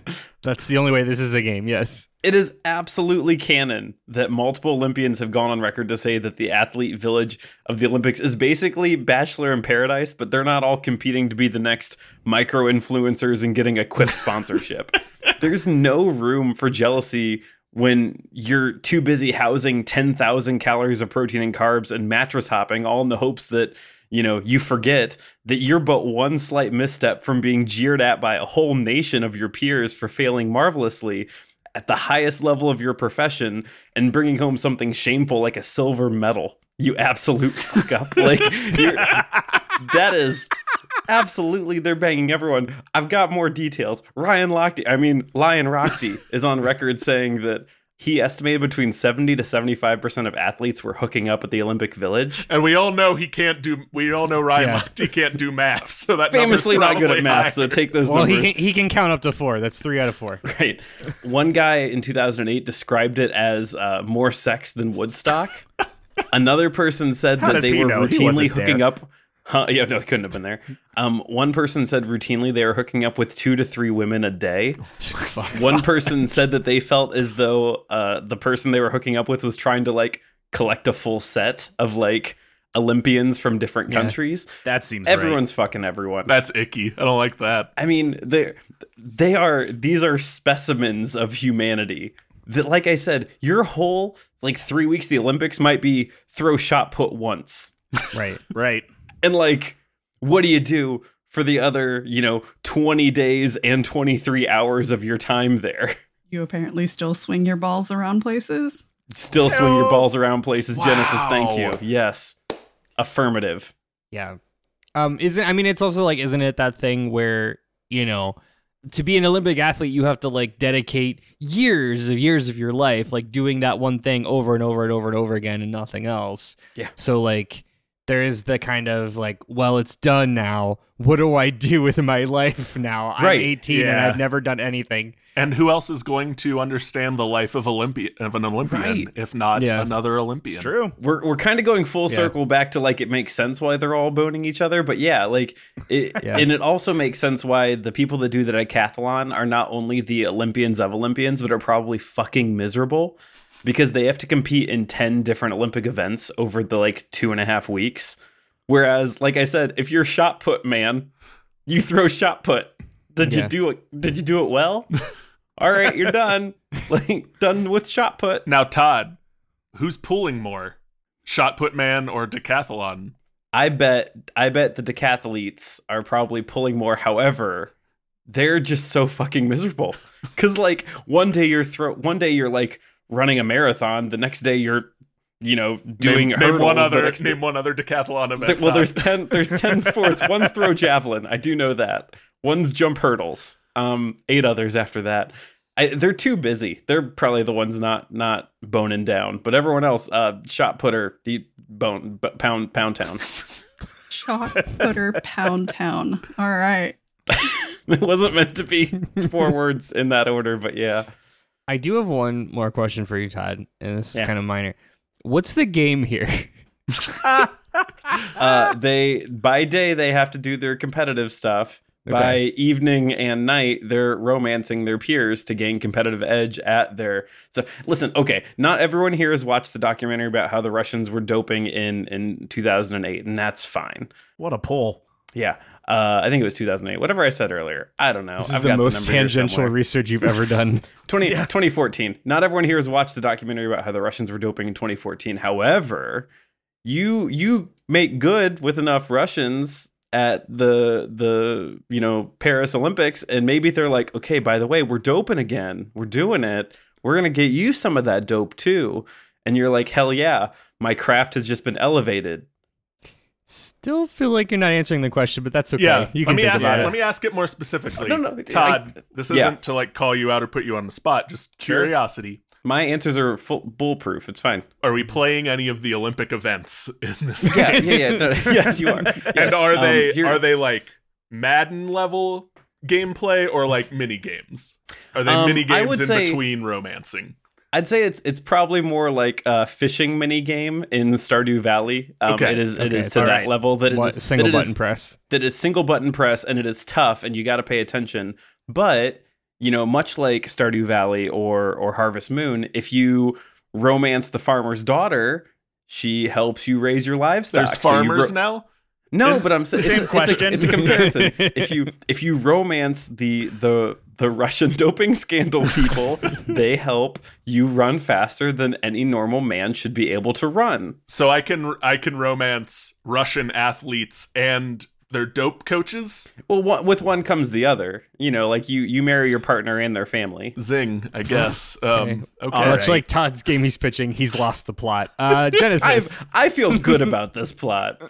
That's the only way this is a game. Yes. It is absolutely canon that multiple Olympians have gone on record to say that the athlete village of the Olympics is basically Bachelor in Paradise, but they're not all competing to be the next micro influencers and getting a quip sponsorship. There's no room for jealousy when you're too busy housing ten thousand calories of protein and carbs and mattress hopping, all in the hopes that, you know, you forget that you're but one slight misstep from being jeered at by a whole nation of your peers for failing marvelously at the highest level of your profession and bringing home something shameful like a silver medal. You absolute fuck up. Like, you're, that is absolutely, they're banging everyone. I've got more details. Ryan Lochte, I mean, Lion Rockty is on record saying that he estimated between seventy to seventy-five percent of athletes were hooking up at the Olympic Village. And we all know he can't do, we all know Ryan yeah. Lochte can't do math, so that famously not good at math, higher. So take those well, numbers. Well, he can, he can count up to four. That's three out of four. Right. One guy in two thousand eight described it as uh, more sex than Woodstock. Another person said How that they were routinely hooking there. up. Huh? Yeah, no, he couldn't have been there. Um, one person said routinely they were hooking up with two to three women a day. Oh, one person said that they felt as though uh, the person they were hooking up with was trying to like collect a full set of like Olympians from different countries. Yeah, that seems everyone's right. Fucking everyone. That's icky. I don't like that. I mean, they they are these are specimens of humanity. That, like I said, your whole like three weeks of the Olympics might be throw shot put once. Right. Right. And, like, what do you do for the other, you know, twenty days and twenty-three hours of your time there? You apparently still swing your balls around places? Still no. swing your balls around places, wow. Jennasis, thank you. Yes. Affirmative. Yeah. Um, isn't I mean, it's also, like, isn't it that thing where, you know, to be an Olympic athlete, you have to, like, dedicate years of years of your life, like, doing that one thing over and over and over and over again and nothing else. Yeah. So, like... There is the kind of like, well, it's done now. What do I do with my life now? Right. I'm eighteen yeah. and I've never done anything. And who else is going to understand the life of Olympian of an Olympian right. if not yeah. another Olympian? It's true. We're we're kind of going full yeah. circle back to like it makes sense why they're all boning each other. But yeah, like it, yeah. and it also makes sense why the people that do the decathlon are not only the Olympians of Olympians, but are probably fucking miserable. Because they have to compete in ten different Olympic events over the, like, two and a half weeks. Whereas, like I said, if you're shot put, man, you throw shot put. Did yeah. you do it? Did you do it well? All right, you're done. Like, done with shot put. Now, Todd, who's pulling more? Shot put man or decathlon? I bet, I bet the decathletes are probably pulling more. However, they're just so fucking miserable. Because, like, one day you're throw, one day you're, like, running a marathon, the next day you're, you know, doing name, hurdles. Name one other, name one other decathlon event. Well, there's ten, there's ten sports. One's throw javelin. I do know that. One's jump hurdles. Um, eight others after that. I, they're too busy. They're probably the ones not not boning down. But everyone else, uh, shot putter, deep bone, b- pound, pound town. Shot putter, pound town. All right. It wasn't meant to be four words in that order, but yeah. I do have one more question for you, Todd, and this is yeah. kind of minor. What's the game here? uh, they by day they have to do their competitive stuff. Okay. By evening and night, they're romancing their peers to gain competitive edge at their. So listen, okay, not everyone here has watched the documentary about how the Russians were doping in in two thousand eight, and that's fine. What a pull! Yeah, uh, I think it was two thousand eight. Whatever I said earlier, I don't know. This is I've the got most the tangential research you've ever done. twenty, yeah. twenty fourteen. Not everyone here has watched the documentary about how the Russians were doping in twenty fourteen. However, you you make good with enough Russians at the the you know Paris Olympics, and maybe they're like, okay, by the way, we're doping again, we're doing it, we're gonna get you some of that dope too, and you're like, hell yeah, my craft has just been elevated. Still feel like you're not answering the question, but that's okay. Yeah, you can let me think ask about it. Let me ask it more specifically. No, no, no, Todd, I, this isn't yeah. to like call you out or put you on the spot. Just curiosity. My answers are full, bulletproof. It's fine. Are we playing any of the Olympic events in this game? Yeah, yeah, yeah. No, yes, you are. Yes. And are they um, are they like Madden level gameplay or like mini games? Are they um, mini games in say, between romancing? I'd say it's it's probably more like a fishing mini game in Stardew Valley. Um, okay. It is it okay, is to that right. level that what, it is single that button it is, press. That is single button press, and it is tough, and you got to pay attention, but. You know, much like Stardew Valley or or Harvest Moon, if you romance the farmer's daughter, she helps you raise your livestock. There's farmers so you ro- now? No, it's, but I'm saying same it's, question. It's a, it's a comparison. if you if you romance the the the Russian doping scandal people, they help you run faster than any normal man should be able to run. So I can I can romance Russian athletes and they're dope coaches? Well, one, with one comes the other. You know, like you, you marry your partner and their family. Zing, I guess. Um, okay. okay. Oh, much right. like Todd's game he's pitching, he's lost the plot. Uh, Jennasis. I feel good about this plot.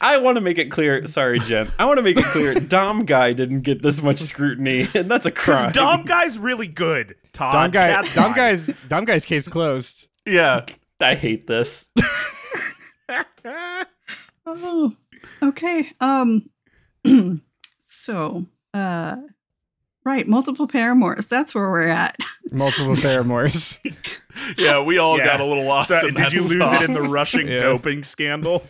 I want to make it clear. Sorry, Jen. I want to make it clear. Dom Guy didn't get this much scrutiny, and that's a crime. Dom Guy's really good, Todd. Dom, guy, Dom, guy's, Dom Guy's case closed. Yeah. I hate this. Oh, okay. Um, so, uh, right, multiple paramours. That's where we're at. Multiple paramours. Yeah, we all yeah. got a little lost. So, in did that you sauce. Lose it in the Russian yeah. doping scandal?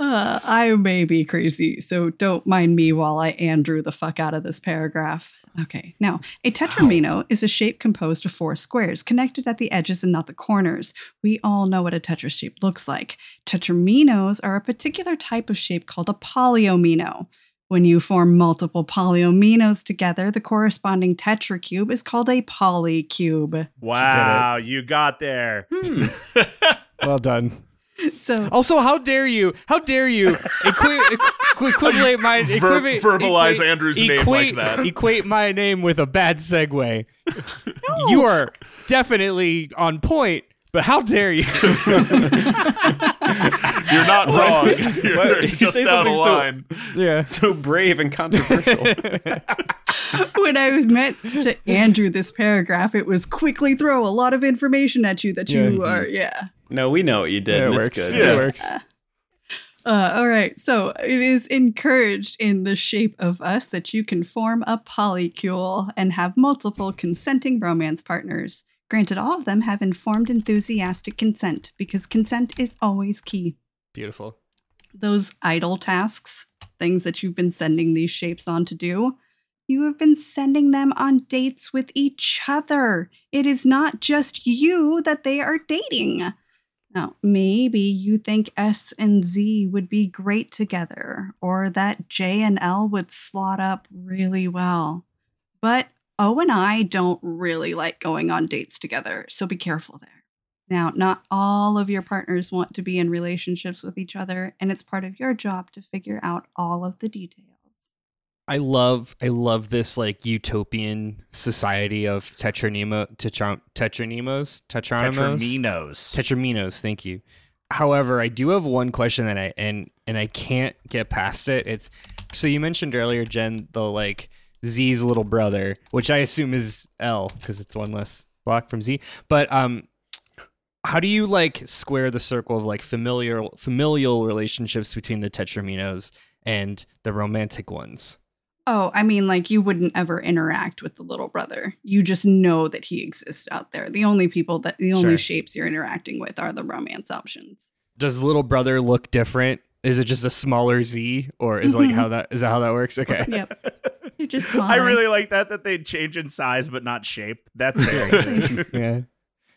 Uh, I may be crazy, so don't mind me while I Andrew the fuck out of this paragraph. Okay, now, a tetramino oh. is a shape composed of four squares, connected at the edges and not the corners. We all know what a tetris shape looks like. Tetraminos are a particular type of shape called a polyomino. When you form multiple polyominos together, the corresponding tetracube is called a polycube. Wow, you got there. Hmm. Well done. So also, how dare you? How dare you equi- equ- equivalate my Ver- equiva- verbalize equate, Andrew's equate, name like that? Equate my name with a bad segue. No. You are definitely on point, but how dare you? You're not wrong. You're what? Just you out of line. So, yeah, so brave and controversial. When I was meant to Andrew this paragraph, it was quickly throw a lot of information at you that you yeah. are, yeah. No, we know what you did. Yeah, it works. It's good. Yeah, it works. Uh, all right. So it is encouraged in the shape of us that you can form a polycule and have multiple consenting romance partners. Granted, all of them have informed, enthusiastic consent, because consent is always key. Beautiful. Those idle tasks, things that you've been sending these shapes on to do, you have been sending them on dates with each other. It is not just you that they are dating. Now, maybe you think S and Z would be great together, or that J and L would slot up really well. But O and I don't really like going on dates together, so be careful there. Now, not all of your partners want to be in relationships with each other, and it's part of your job to figure out all of the details. I love I love this like utopian society of tetranimo, tetra, tetranimos, tetranimos, tetraminos, tetraminos. Thank you. However, I do have one question that I and and I can't get past it. It's So you mentioned earlier, Jen, the like Z's little brother, which I assume is L because it's one less block from Z. But um, how do you like square the circle of like familial familial relationships between the Tetraminos and the romantic ones? Oh, I mean, like, you wouldn't ever interact with the little brother. You just know that he exists out there. The only people that the only sure. shapes you're interacting with are the romance options. Does little brother look different? Is it just a smaller Z, or is mm-hmm. like how that is that how that works? Okay. Yep. You're just smaller. I really like that that they change in size but not shape. That's very good. Yeah.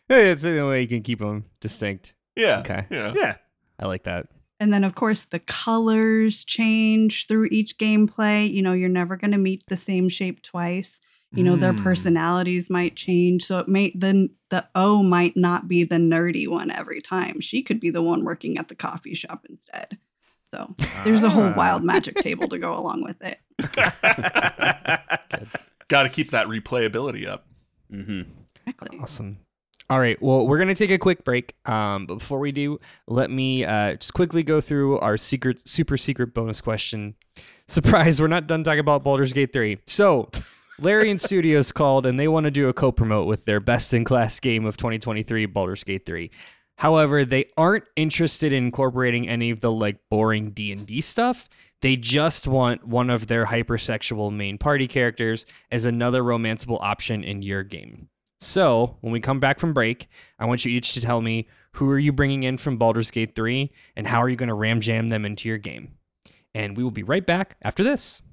It's the only way you can keep them distinct. Yeah. Okay. Yeah. Yeah. I like that. And then, of course, the colors change through each gameplay. You know, you're never going to meet the same shape twice. You know, mm. their personalities might change. So it may then the O might not be the nerdy one every time. She could be the one working at the coffee shop instead. So there's a whole wild magic table to go along with it. Got to keep that replayability up. Mm-hmm. Exactly. Awesome. All right. Well, we're going to take a quick break. Um, but before we do, let me uh, just quickly go through our secret, super secret bonus question. Surprise, we're not done talking about Baldur's Gate three. So Larian Studios called and they want to do a co-promote with their best-in-class game of twenty twenty-three, Baldur's Gate three. However, they aren't interested in incorporating any of the like boring D and D stuff. They just want one of their hypersexual main party characters as another romanceable option in your game. So when we come back from break, I want you each to tell me who are you bringing in from Baldur's Gate three and how are you going to ram jam them into your game? And we will be right back after this.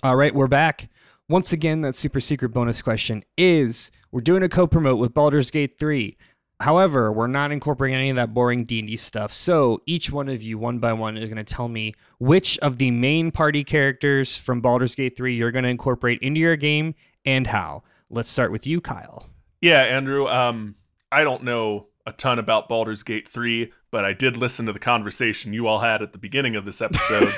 All right, we're back. Once again, that super secret bonus question is, we're doing a co-promote with Baldur's Gate three. However, we're not incorporating any of that boring D and D stuff. So each one of you, one by one, is going to tell me which of the main party characters from Baldur's Gate three you're going to incorporate into your game and how. Let's start with you, Kyle. Yeah, Andrew, um, I don't know a ton about Baldur's Gate three, but I did listen to the conversation you all had at the beginning of this episode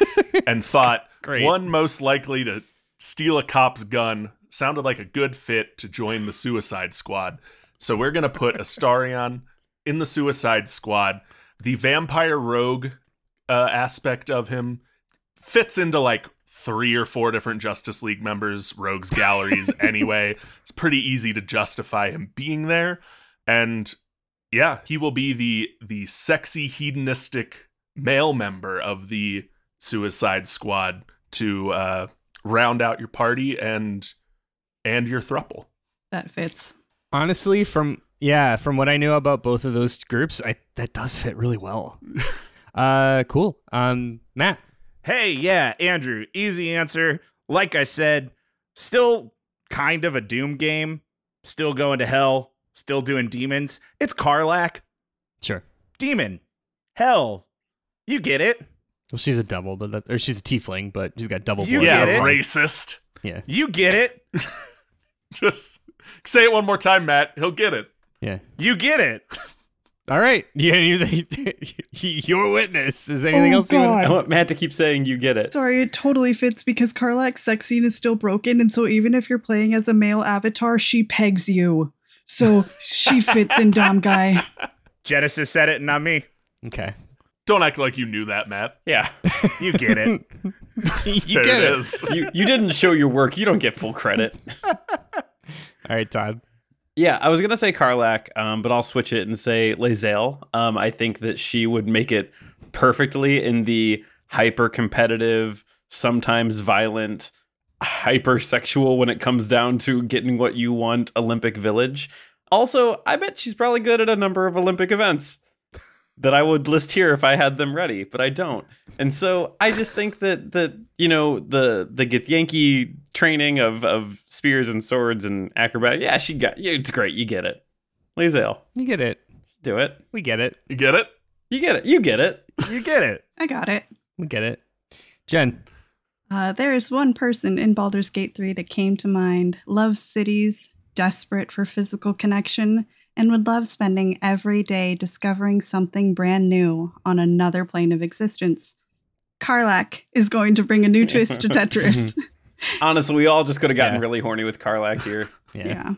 and thought Great. One most likely to steal a cop's gun sounded like a good fit to join the Suicide Squad. So we're going to put Astarion in the Suicide Squad. The vampire rogue uh, aspect of him fits into like three or four different Justice League members, rogues galleries anyway. It's pretty easy to justify him being there. And yeah, he will be the the sexy, hedonistic male member of the Suicide Squad to uh, round out your party and and your throuple. That fits. Honestly, from yeah, from what I knew about both of those groups, I that does fit really well. uh, cool. Um, Matt. Hey, yeah, Andrew. Easy answer. Like I said, still kind of a Doom game. Still going to hell. Still doing demons. It's Karlach. Sure. Demon. Hell. You get it. Well, she's a double, but that, or she's a tiefling, but she's got double blood. Yeah, that's racist. Yeah. You get it. Just say it one more time, Matt. He'll get it. Yeah. You get it. All right. Yeah, you, your witness. Is anything oh, else? God. You want? I want Matt to keep saying you get it. Sorry, it totally fits because Karlach's sex scene is still broken, and so even if you're playing as a male avatar, she pegs you. So she fits in Dom Guy. Jennasis said it, not me. Okay. Don't act like you knew that, Matt. Yeah. You get it. you get it. Is. You, you didn't show your work. You don't get full credit. All right, Todd. Yeah, I was going to say Karlach, um, but I'll switch it and say Lae'zel. Um, I think that she would make it perfectly in the hyper-competitive, sometimes violent, hypersexual when it comes down to getting what you want Olympic village. Also, I bet she's probably good at a number of Olympic events that I would list here if I had them ready, but I don't. And so I just think that that you know the the Githyanki training of of spears and swords and acrobat. Yeah, she got yeah, it's great. You get it, Lae'zel. You get it. Do it. We get it. You get it. You get it. You get it. You get it. I got it. We get it. Jen. Uh, there is one person in Baldur's Gate three that came to mind. Loves cities, desperate for physical connection, and would love spending every day discovering something brand new on another plane of existence. Karlach is going to bring a new twist to Tetris. Honestly, we all just could have gotten yeah. really horny with Karlach here. Yeah. yeah.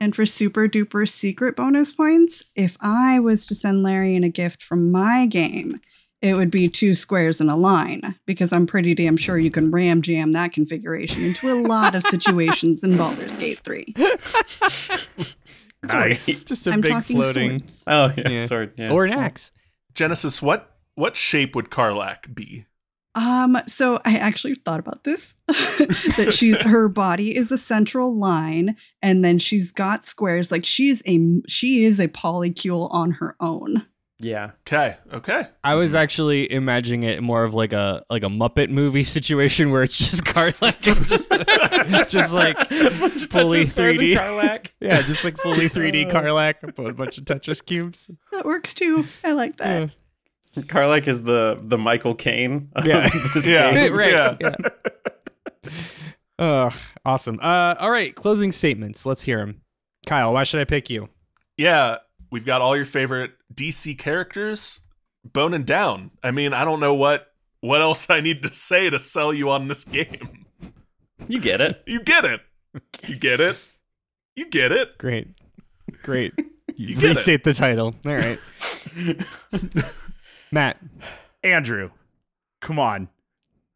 And for super duper secret bonus points, if I was to send Larian a gift from my game, it would be two squares and a line, because I'm pretty damn sure you can ram jam that configuration into a lot of situations in Baldur's Gate three. Nice. Just a I'm big floating. Swords. Oh, yeah, yeah. sword. Yeah. Or an axe. Jennasis, what? What shape would Karlach be? Um, so I actually thought about this, that she's, her body is a central line, and then she's got squares. Like she's a, she is a polycule on her own. Yeah. Okay. Okay. I was actually imagining it more of like a, like a Muppet movie situation where it's just Karlach, just, just like fully three D Karlach. Yeah. Just like fully three D Karlach. I put a bunch of Tetris cubes. That works too. I like that. Yeah. Karlach is the, the Michael Caine. Yeah, yeah. right. Yeah. yeah. Uh, awesome. Uh, all right, closing statements. Let's hear them. Kyle, why should I pick you? Yeah, we've got all your favorite D C characters boning down. I mean, I don't know what, what else I need to say to sell you on this game. You get it. You get it. You get it. You get it. Great. Great. You restate it. The title. All right. Matt. Andrew, come on.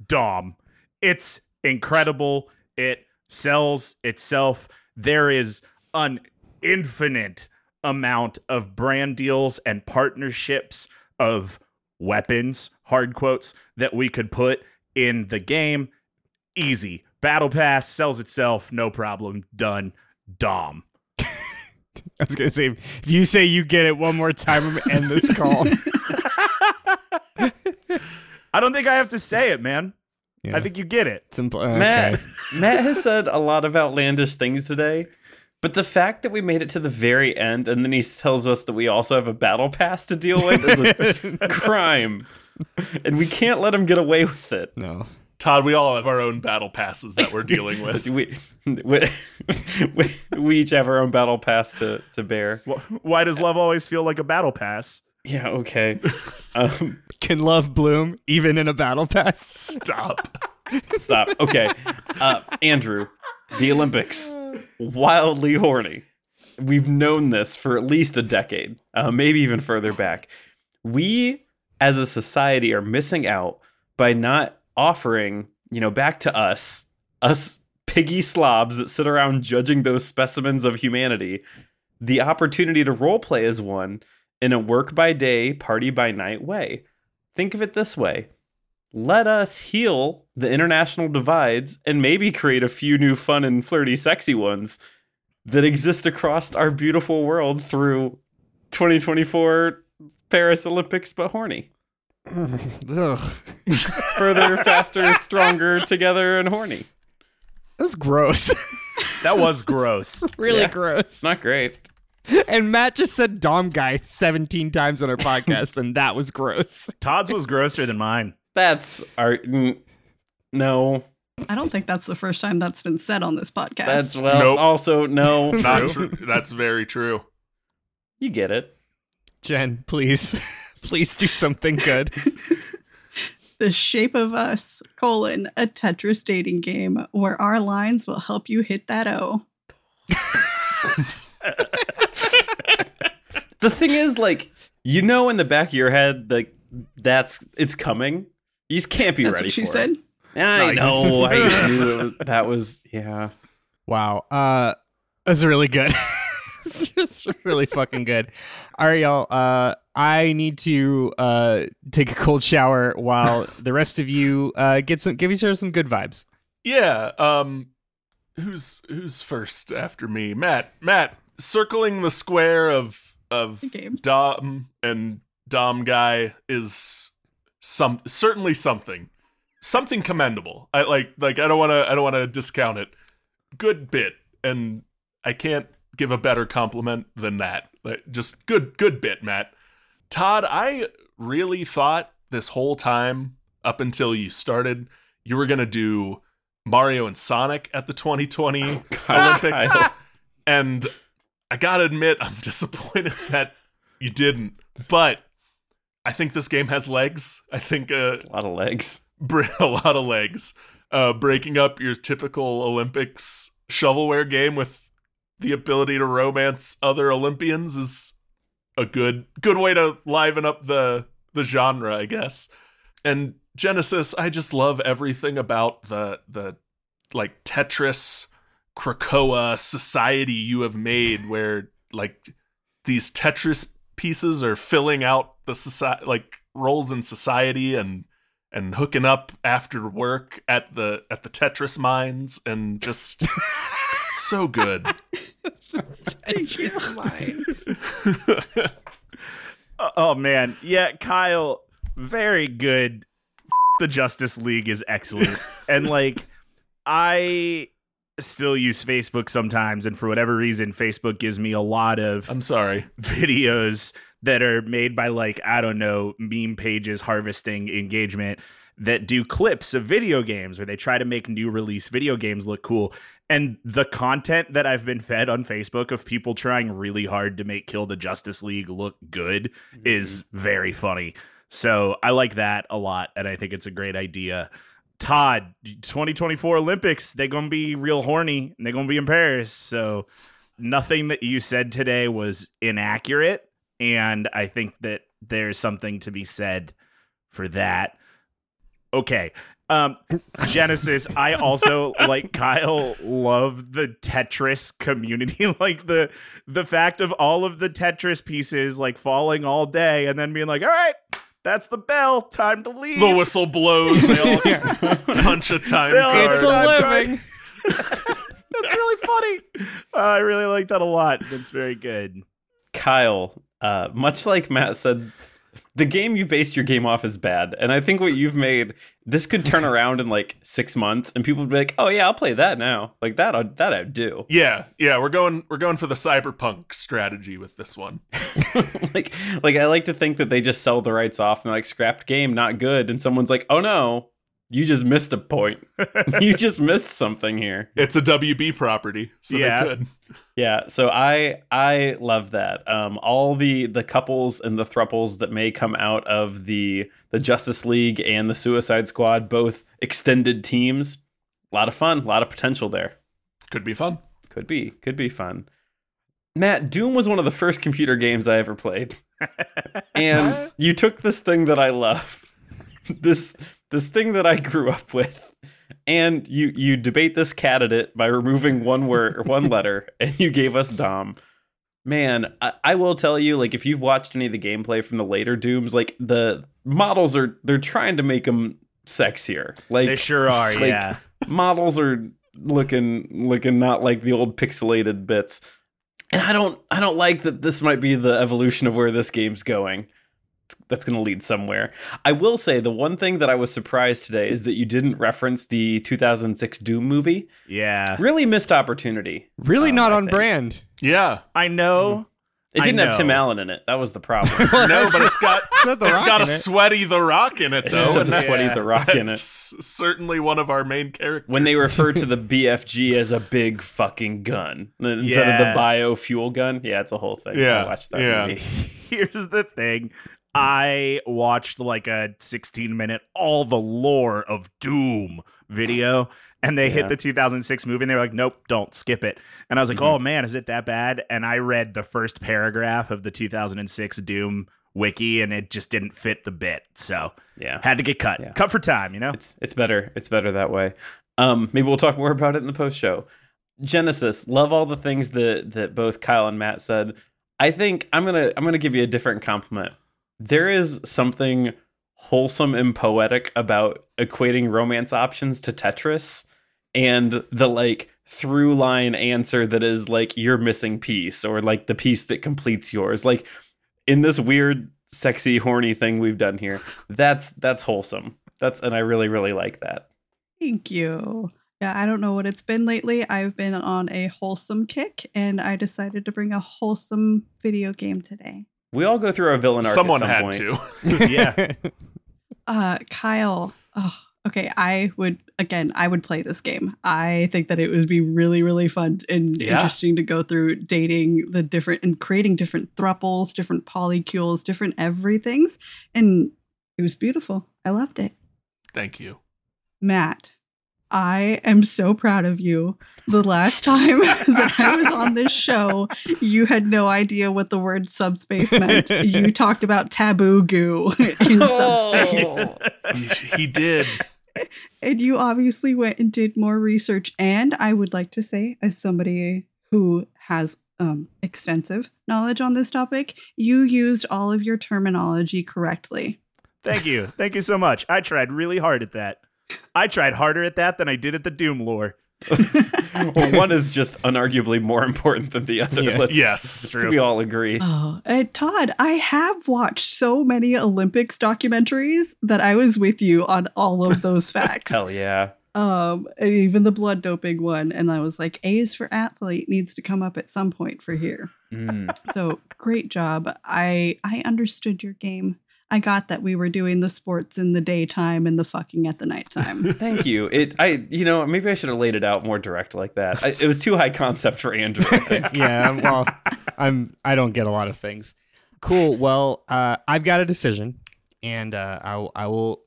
Dom. It's incredible. It sells itself. There is an infinite amount of brand deals and partnerships of weapons, hard quotes, that we could put in the game. Easy. Battle Pass sells itself. No problem. Done. Dom. I was going to say, if you say you get it one more time, I'm going to end this call. I don't think I have to say it, man. Yeah. I think you get it. Impl- okay. Matt, Matt has said a lot of outlandish things today, but the fact that we made it to the very end and then he tells us that we also have a battle pass to deal with is a crime. And we can't let him get away with it. No. Todd, we all have our own battle passes that we're dealing with. we, we, we, we each have our own battle pass to, to bear. Why does love always feel like a battle pass? Yeah, okay. Um, Can love bloom even in a battle pass? Stop. Stop. Okay. Uh, Andrew, the Olympics. Wildly horny. We've known this for at least a decade, uh, maybe even further back. We, as a society, are missing out by not offering, you know, back to us, us piggy slobs that sit around judging those specimens of humanity, the opportunity to roleplay as one in a work by day, party by night way. Think of it this way. Let us heal the international divides and maybe create a few new fun and flirty, sexy ones that exist across our beautiful world through twenty twenty-four Paris Olympics, but horny. Ugh. Further, faster, stronger, together, and horny. That was gross. That was gross. Really yeah. gross. Not great. And Matt just said Dom guy seventeen times on our podcast, and that was gross. Todd's was grosser than mine. That's our... Mm, no. I don't think that's the first time that's been said on this podcast. That's well, nope. Also, no. Not true. That's very true. You get it. Jen, please. Please do something good. The Shape of Us, colon, a Tetris dating game where our lines will help you hit that O. The thing is, like, you know, in the back of your head, like, that's it's coming. You just can't be that's ready what she for said. It. I nice. Know. I knew it was, that was yeah. Wow. Uh, that's really good. It's just really fucking good. All right, y'all. Uh, I need to uh take a cold shower while the rest of you uh get some give each other some good vibes. Yeah. Um. Who's who's first after me? Matt. Matt. Circling the square of of Dom and Dom guy is some certainly something, something commendable. I like like I don't want to I don't want to discount it. Good bit, and I can't give a better compliment than that. Like, just good good bit, Matt. Todd, I really thought this whole time up until you started you were going to do Mario and Sonic at the twenty twenty oh, Olympics. And I got to admit, I'm disappointed that you didn't. But I think this game has legs. I think uh, a lot of legs, a lot of legs, uh, breaking up your typical Olympics shovelware game with the ability to romance other Olympians is a good, good way to liven up the, the genre, I guess. And Jennasis, I just love everything about the, the like Tetris Krakoa society you have made where like these Tetris pieces are filling out the society, like roles in society and, and hooking up after work at the, at the Tetris mines and just so good. Tetris mines. Oh man. Yeah. Kyle, very good. The Justice League is excellent. And like, I still use Facebook sometimes. And for whatever reason, Facebook gives me a lot of, I'm sorry, videos that are made by like, I don't know, meme pages harvesting engagement that do clips of video games where they try to make new release video games look cool. And the content that I've been fed on Facebook of people trying really hard to make Kill the Justice League look good mm-hmm. is very funny. So I like that a lot, and I think it's a great idea. Todd, twenty twenty-four Olympics, they're going to be real horny, and they're going to be in Paris. So nothing that you said today was inaccurate, and I think that there's something to be said for that. Okay. Um, Jennasis, I also, like Kyle, love the Tetris community. Like the the fact of all of the Tetris pieces like falling all day and then being like, all right, that's the bell. Time to leave. The whistle blows. They all punch a time card. It's a living. That's really funny. Uh, I really like that a lot. That's very good. Kyle, uh, much like Matt said, the game you based your game off is bad. And I think what you've made, this could turn around in like six months and people would be like, oh yeah, I'll play that now. Like that, I'd, that I'd do. Yeah. Yeah. We're going, we're going for the cyberpunk strategy with this one. like, like I like to think that they just sell the rights off and they're like scrapped game, not good. And someone's like, oh no, you just missed a point. You just missed something here. It's a W B property. So yeah. They could. Yeah. So I, I love that. Um, all the, the couples and the thruples that may come out of the, the Justice League and the Suicide Squad, both extended teams. A lot of fun, a lot of potential there. Could be fun. Could be, could be fun. Matt, Doom was one of the first computer games I ever played. And you took this thing that I love, this, this thing that I grew up with, and you you debate this candidate by removing one word or one letter, and you gave us Dom. Man, I, I will tell you, like, if you've watched any of the gameplay from the later Dooms, like the models are they're trying to make them sexier. Like they sure are. Like, yeah, models are looking looking not like the old pixelated bits. And I don't I don't like that. This might be the evolution of where this game's going. That's going to lead somewhere. I will say the one thing that I was surprised today is that you didn't reference the two thousand six Doom movie. Yeah. Really missed opportunity. Really um, not I on think. brand. Yeah. I know. It didn't know. have Tim Allen in it. That was the problem. No, but it's got it's, it's got a sweaty The Rock in it, though. It does have a sweaty yeah. The Rock in it. Certainly one of our main characters. When they refer to the B F G as a big fucking gun instead yeah. of the biofuel gun. Yeah, it's a whole thing. Yeah. I watched that yeah. movie. Here's the thing. I watched like a sixteen minute all the lore of Doom video, and they yeah. hit the two thousand six movie and they were like, nope, don't skip it. And I was like, mm-hmm. oh man, is it that bad? And I read the first paragraph of the two thousand six Doom wiki and it just didn't fit the bit. So yeah, had to get cut, yeah. cut for time, you know, it's, it's better. It's better that way. Um, maybe we'll talk more about it in the post show. Jennasis, love all the things that, that both Kyle and Matt said. I think I'm going to, I'm going to give you a different compliment. There is something wholesome and poetic about equating romance options to Tetris and the like through line answer that is like your missing piece or like the piece that completes yours. Like in this weird, sexy, horny thing we've done here. That's that's wholesome. That's and I really, really like that. Thank you. Yeah, I don't know what it's been lately. I've been on a wholesome kick and I decided to bring a wholesome video game today. We all go through our villain arc. Someone at some point. Someone had to. Yeah. Uh, Kyle. Oh, okay. I would, again, I would play this game. I think that it would be really, really fun and yeah. interesting to go through dating the different and creating different thruples, different polycules, different everythings. And it was beautiful. I loved it. Thank you. Matt, I am so proud of you. The last time that I was on this show, you had no idea what the word subspace meant. You talked about taboo goo in oh. subspace. He did. And you obviously went and did more research. And I would like to say, as somebody who has um, extensive knowledge on this topic, you used all of your terminology correctly. Thank you. Thank you so much. I tried really hard at that. I tried harder at that than I did at the Doom lore. Well, one is just unarguably more important than the other. Yeah. Let's, yes, true. We all agree. Oh, uh, Todd, I have watched so many Olympics documentaries that I was with you on all of those facts. Hell yeah. Um, and even the blood doping one. And I was like, A is for athlete needs to come up at some point for here. Mm. So great job. I I understood your game. I got that we were doing the sports in the daytime and the fucking at the nighttime. Thank you. It, I, you know, maybe I should have laid it out more direct like that. I, it was too high concept for Andrew. I think. Yeah. Well, I'm. I don't get a lot of things. Cool. Well, uh, I've got a decision, and uh, I, I will.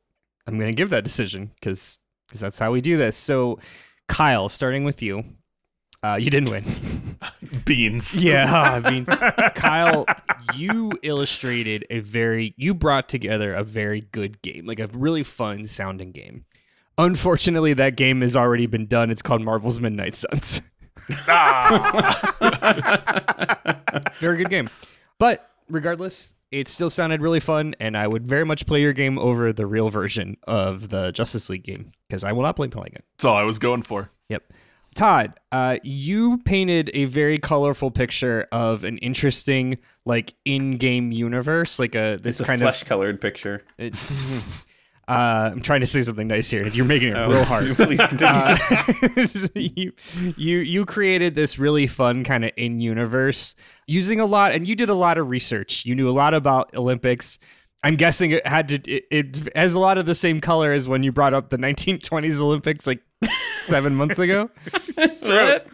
I'm going to give that decision because because that's how we do this. So, Kyle, starting with you, uh, you didn't win. Beans. Yeah, beans. Kyle, you illustrated a very, you brought together a very good game, like a really fun sounding game. Unfortunately, that game has already been done. It's called Marvel's Midnight Suns. Ah. Very good game. But regardless, it still sounded really fun, and I would very much play your game over the real version of the Justice League game, because I will not play playing it. That's all I was going for. Yep. Todd, uh, you painted a very colorful picture of an interesting, like, in-game universe, like a this it's a kind of flesh-colored picture. It, uh, I'm trying to say something nice here. If you're making it oh, real hard, please continue. Uh, you, you you created this really fun kind of in-universe using a lot, and you did a lot of research. You knew a lot about Olympics. I'm guessing it had to. It, it has a lot of the same color as when you brought up the nineteen twenties Olympics, like. Seven months ago. A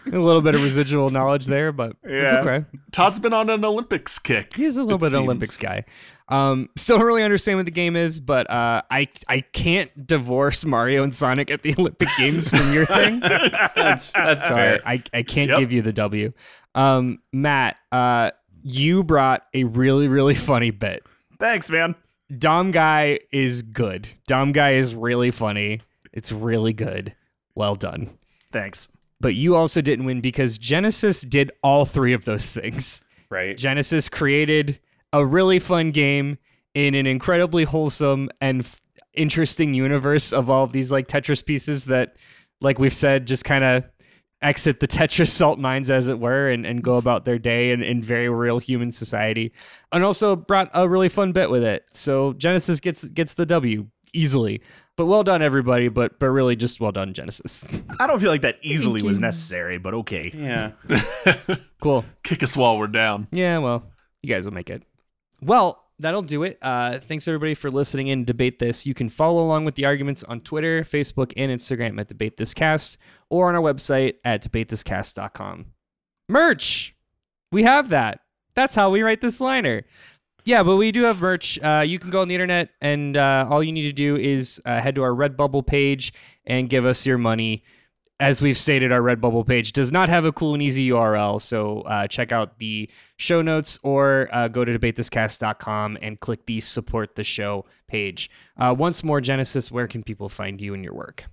little bit of residual knowledge there, but yeah. It's okay. Todd's been on an Olympics kick. He's a little bit of an Olympics guy. Um, still don't really understand what the game is, but uh, I I can't divorce Mario and Sonic at the Olympic Games from your thing. that's that's Sorry, fair. I, I can't yep. give you the W. Um, Matt, uh, you brought a really, really funny bit. Thanks, man. Dom Guy is good. Dom Guy is really funny. It's really good. Well done. Thanks. But you also didn't win because Jennasis did all three of those things. Right. Jennasis created a really fun game in an incredibly wholesome and f- interesting universe of all of these like Tetris pieces that, like we've said, just kind of exit the Tetris salt mines, as it were, and, and go about their day in, in very real human society. And also brought a really fun bit with it. So Jennasis gets gets the W easily. But well done, everybody, but but really just well done, Jennasis. I don't feel like that easily was necessary, but okay. Yeah. Cool. Kick us while we're down. Yeah, well, you guys will make it. Well, that'll do it. Uh, thanks, everybody, for listening in to Debate This. You can follow along with the arguments on Twitter, Facebook, and Instagram at Debate This Cast, or on our website at debate this cast dot com. Merch! We have that. That's how we write this liner. Yeah, but we do have merch. Uh, you can go on the internet, and uh, all you need to do is uh, head to our Redbubble page and give us your money. As we've stated, our Redbubble page does not have a cool and easy U R L, so uh, check out the show notes or uh, go to debate this cast dot com and click the Support the Show page. Uh, once more, Jennasis, where can people find you and your work?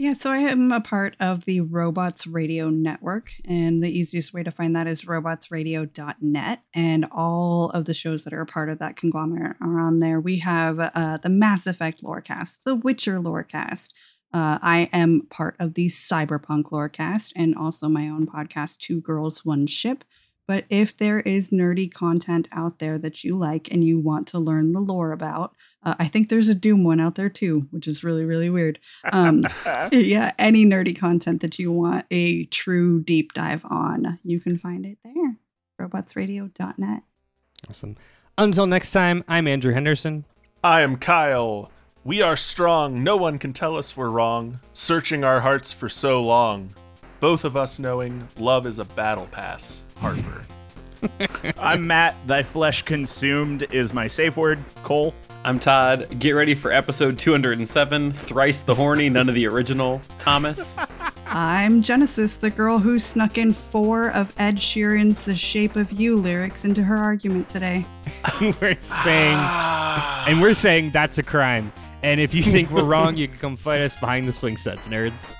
Yeah, so I am a part of the Robots Radio Network, and the easiest way to find that is robots radio dot net, and all of the shows that are a part of that conglomerate are on there. We have uh, the Mass Effect Lorecast, the Witcher Lorecast. Uh, I am part of the Cyberpunk Lorecast, and also my own podcast, Two Girls, One Ship. But if there is nerdy content out there that you like and you want to learn the lore about, uh, I think there's a Doom one out there too, which is really, really weird. Um, yeah, any nerdy content that you want a true deep dive on, you can find it there. robots radio dot net. Awesome. Until next time, I'm Andrew Henderson. I am Kyle. We are strong. No one can tell us we're wrong. Searching our hearts for so long. Both of us knowing love is a battle pass. Harper. I'm Matt. Thy flesh consumed is my safe word. Cole. I'm Todd. Get ready for episode two hundred seven. Thrice the horny, none of the original. Thomas. I'm Jennasis, the girl who snuck in four of Ed Sheeran's The Shape of You lyrics into her argument today. We're saying, and we're saying that's a crime. And if you think we're wrong, you can come fight us behind the swing sets, nerds.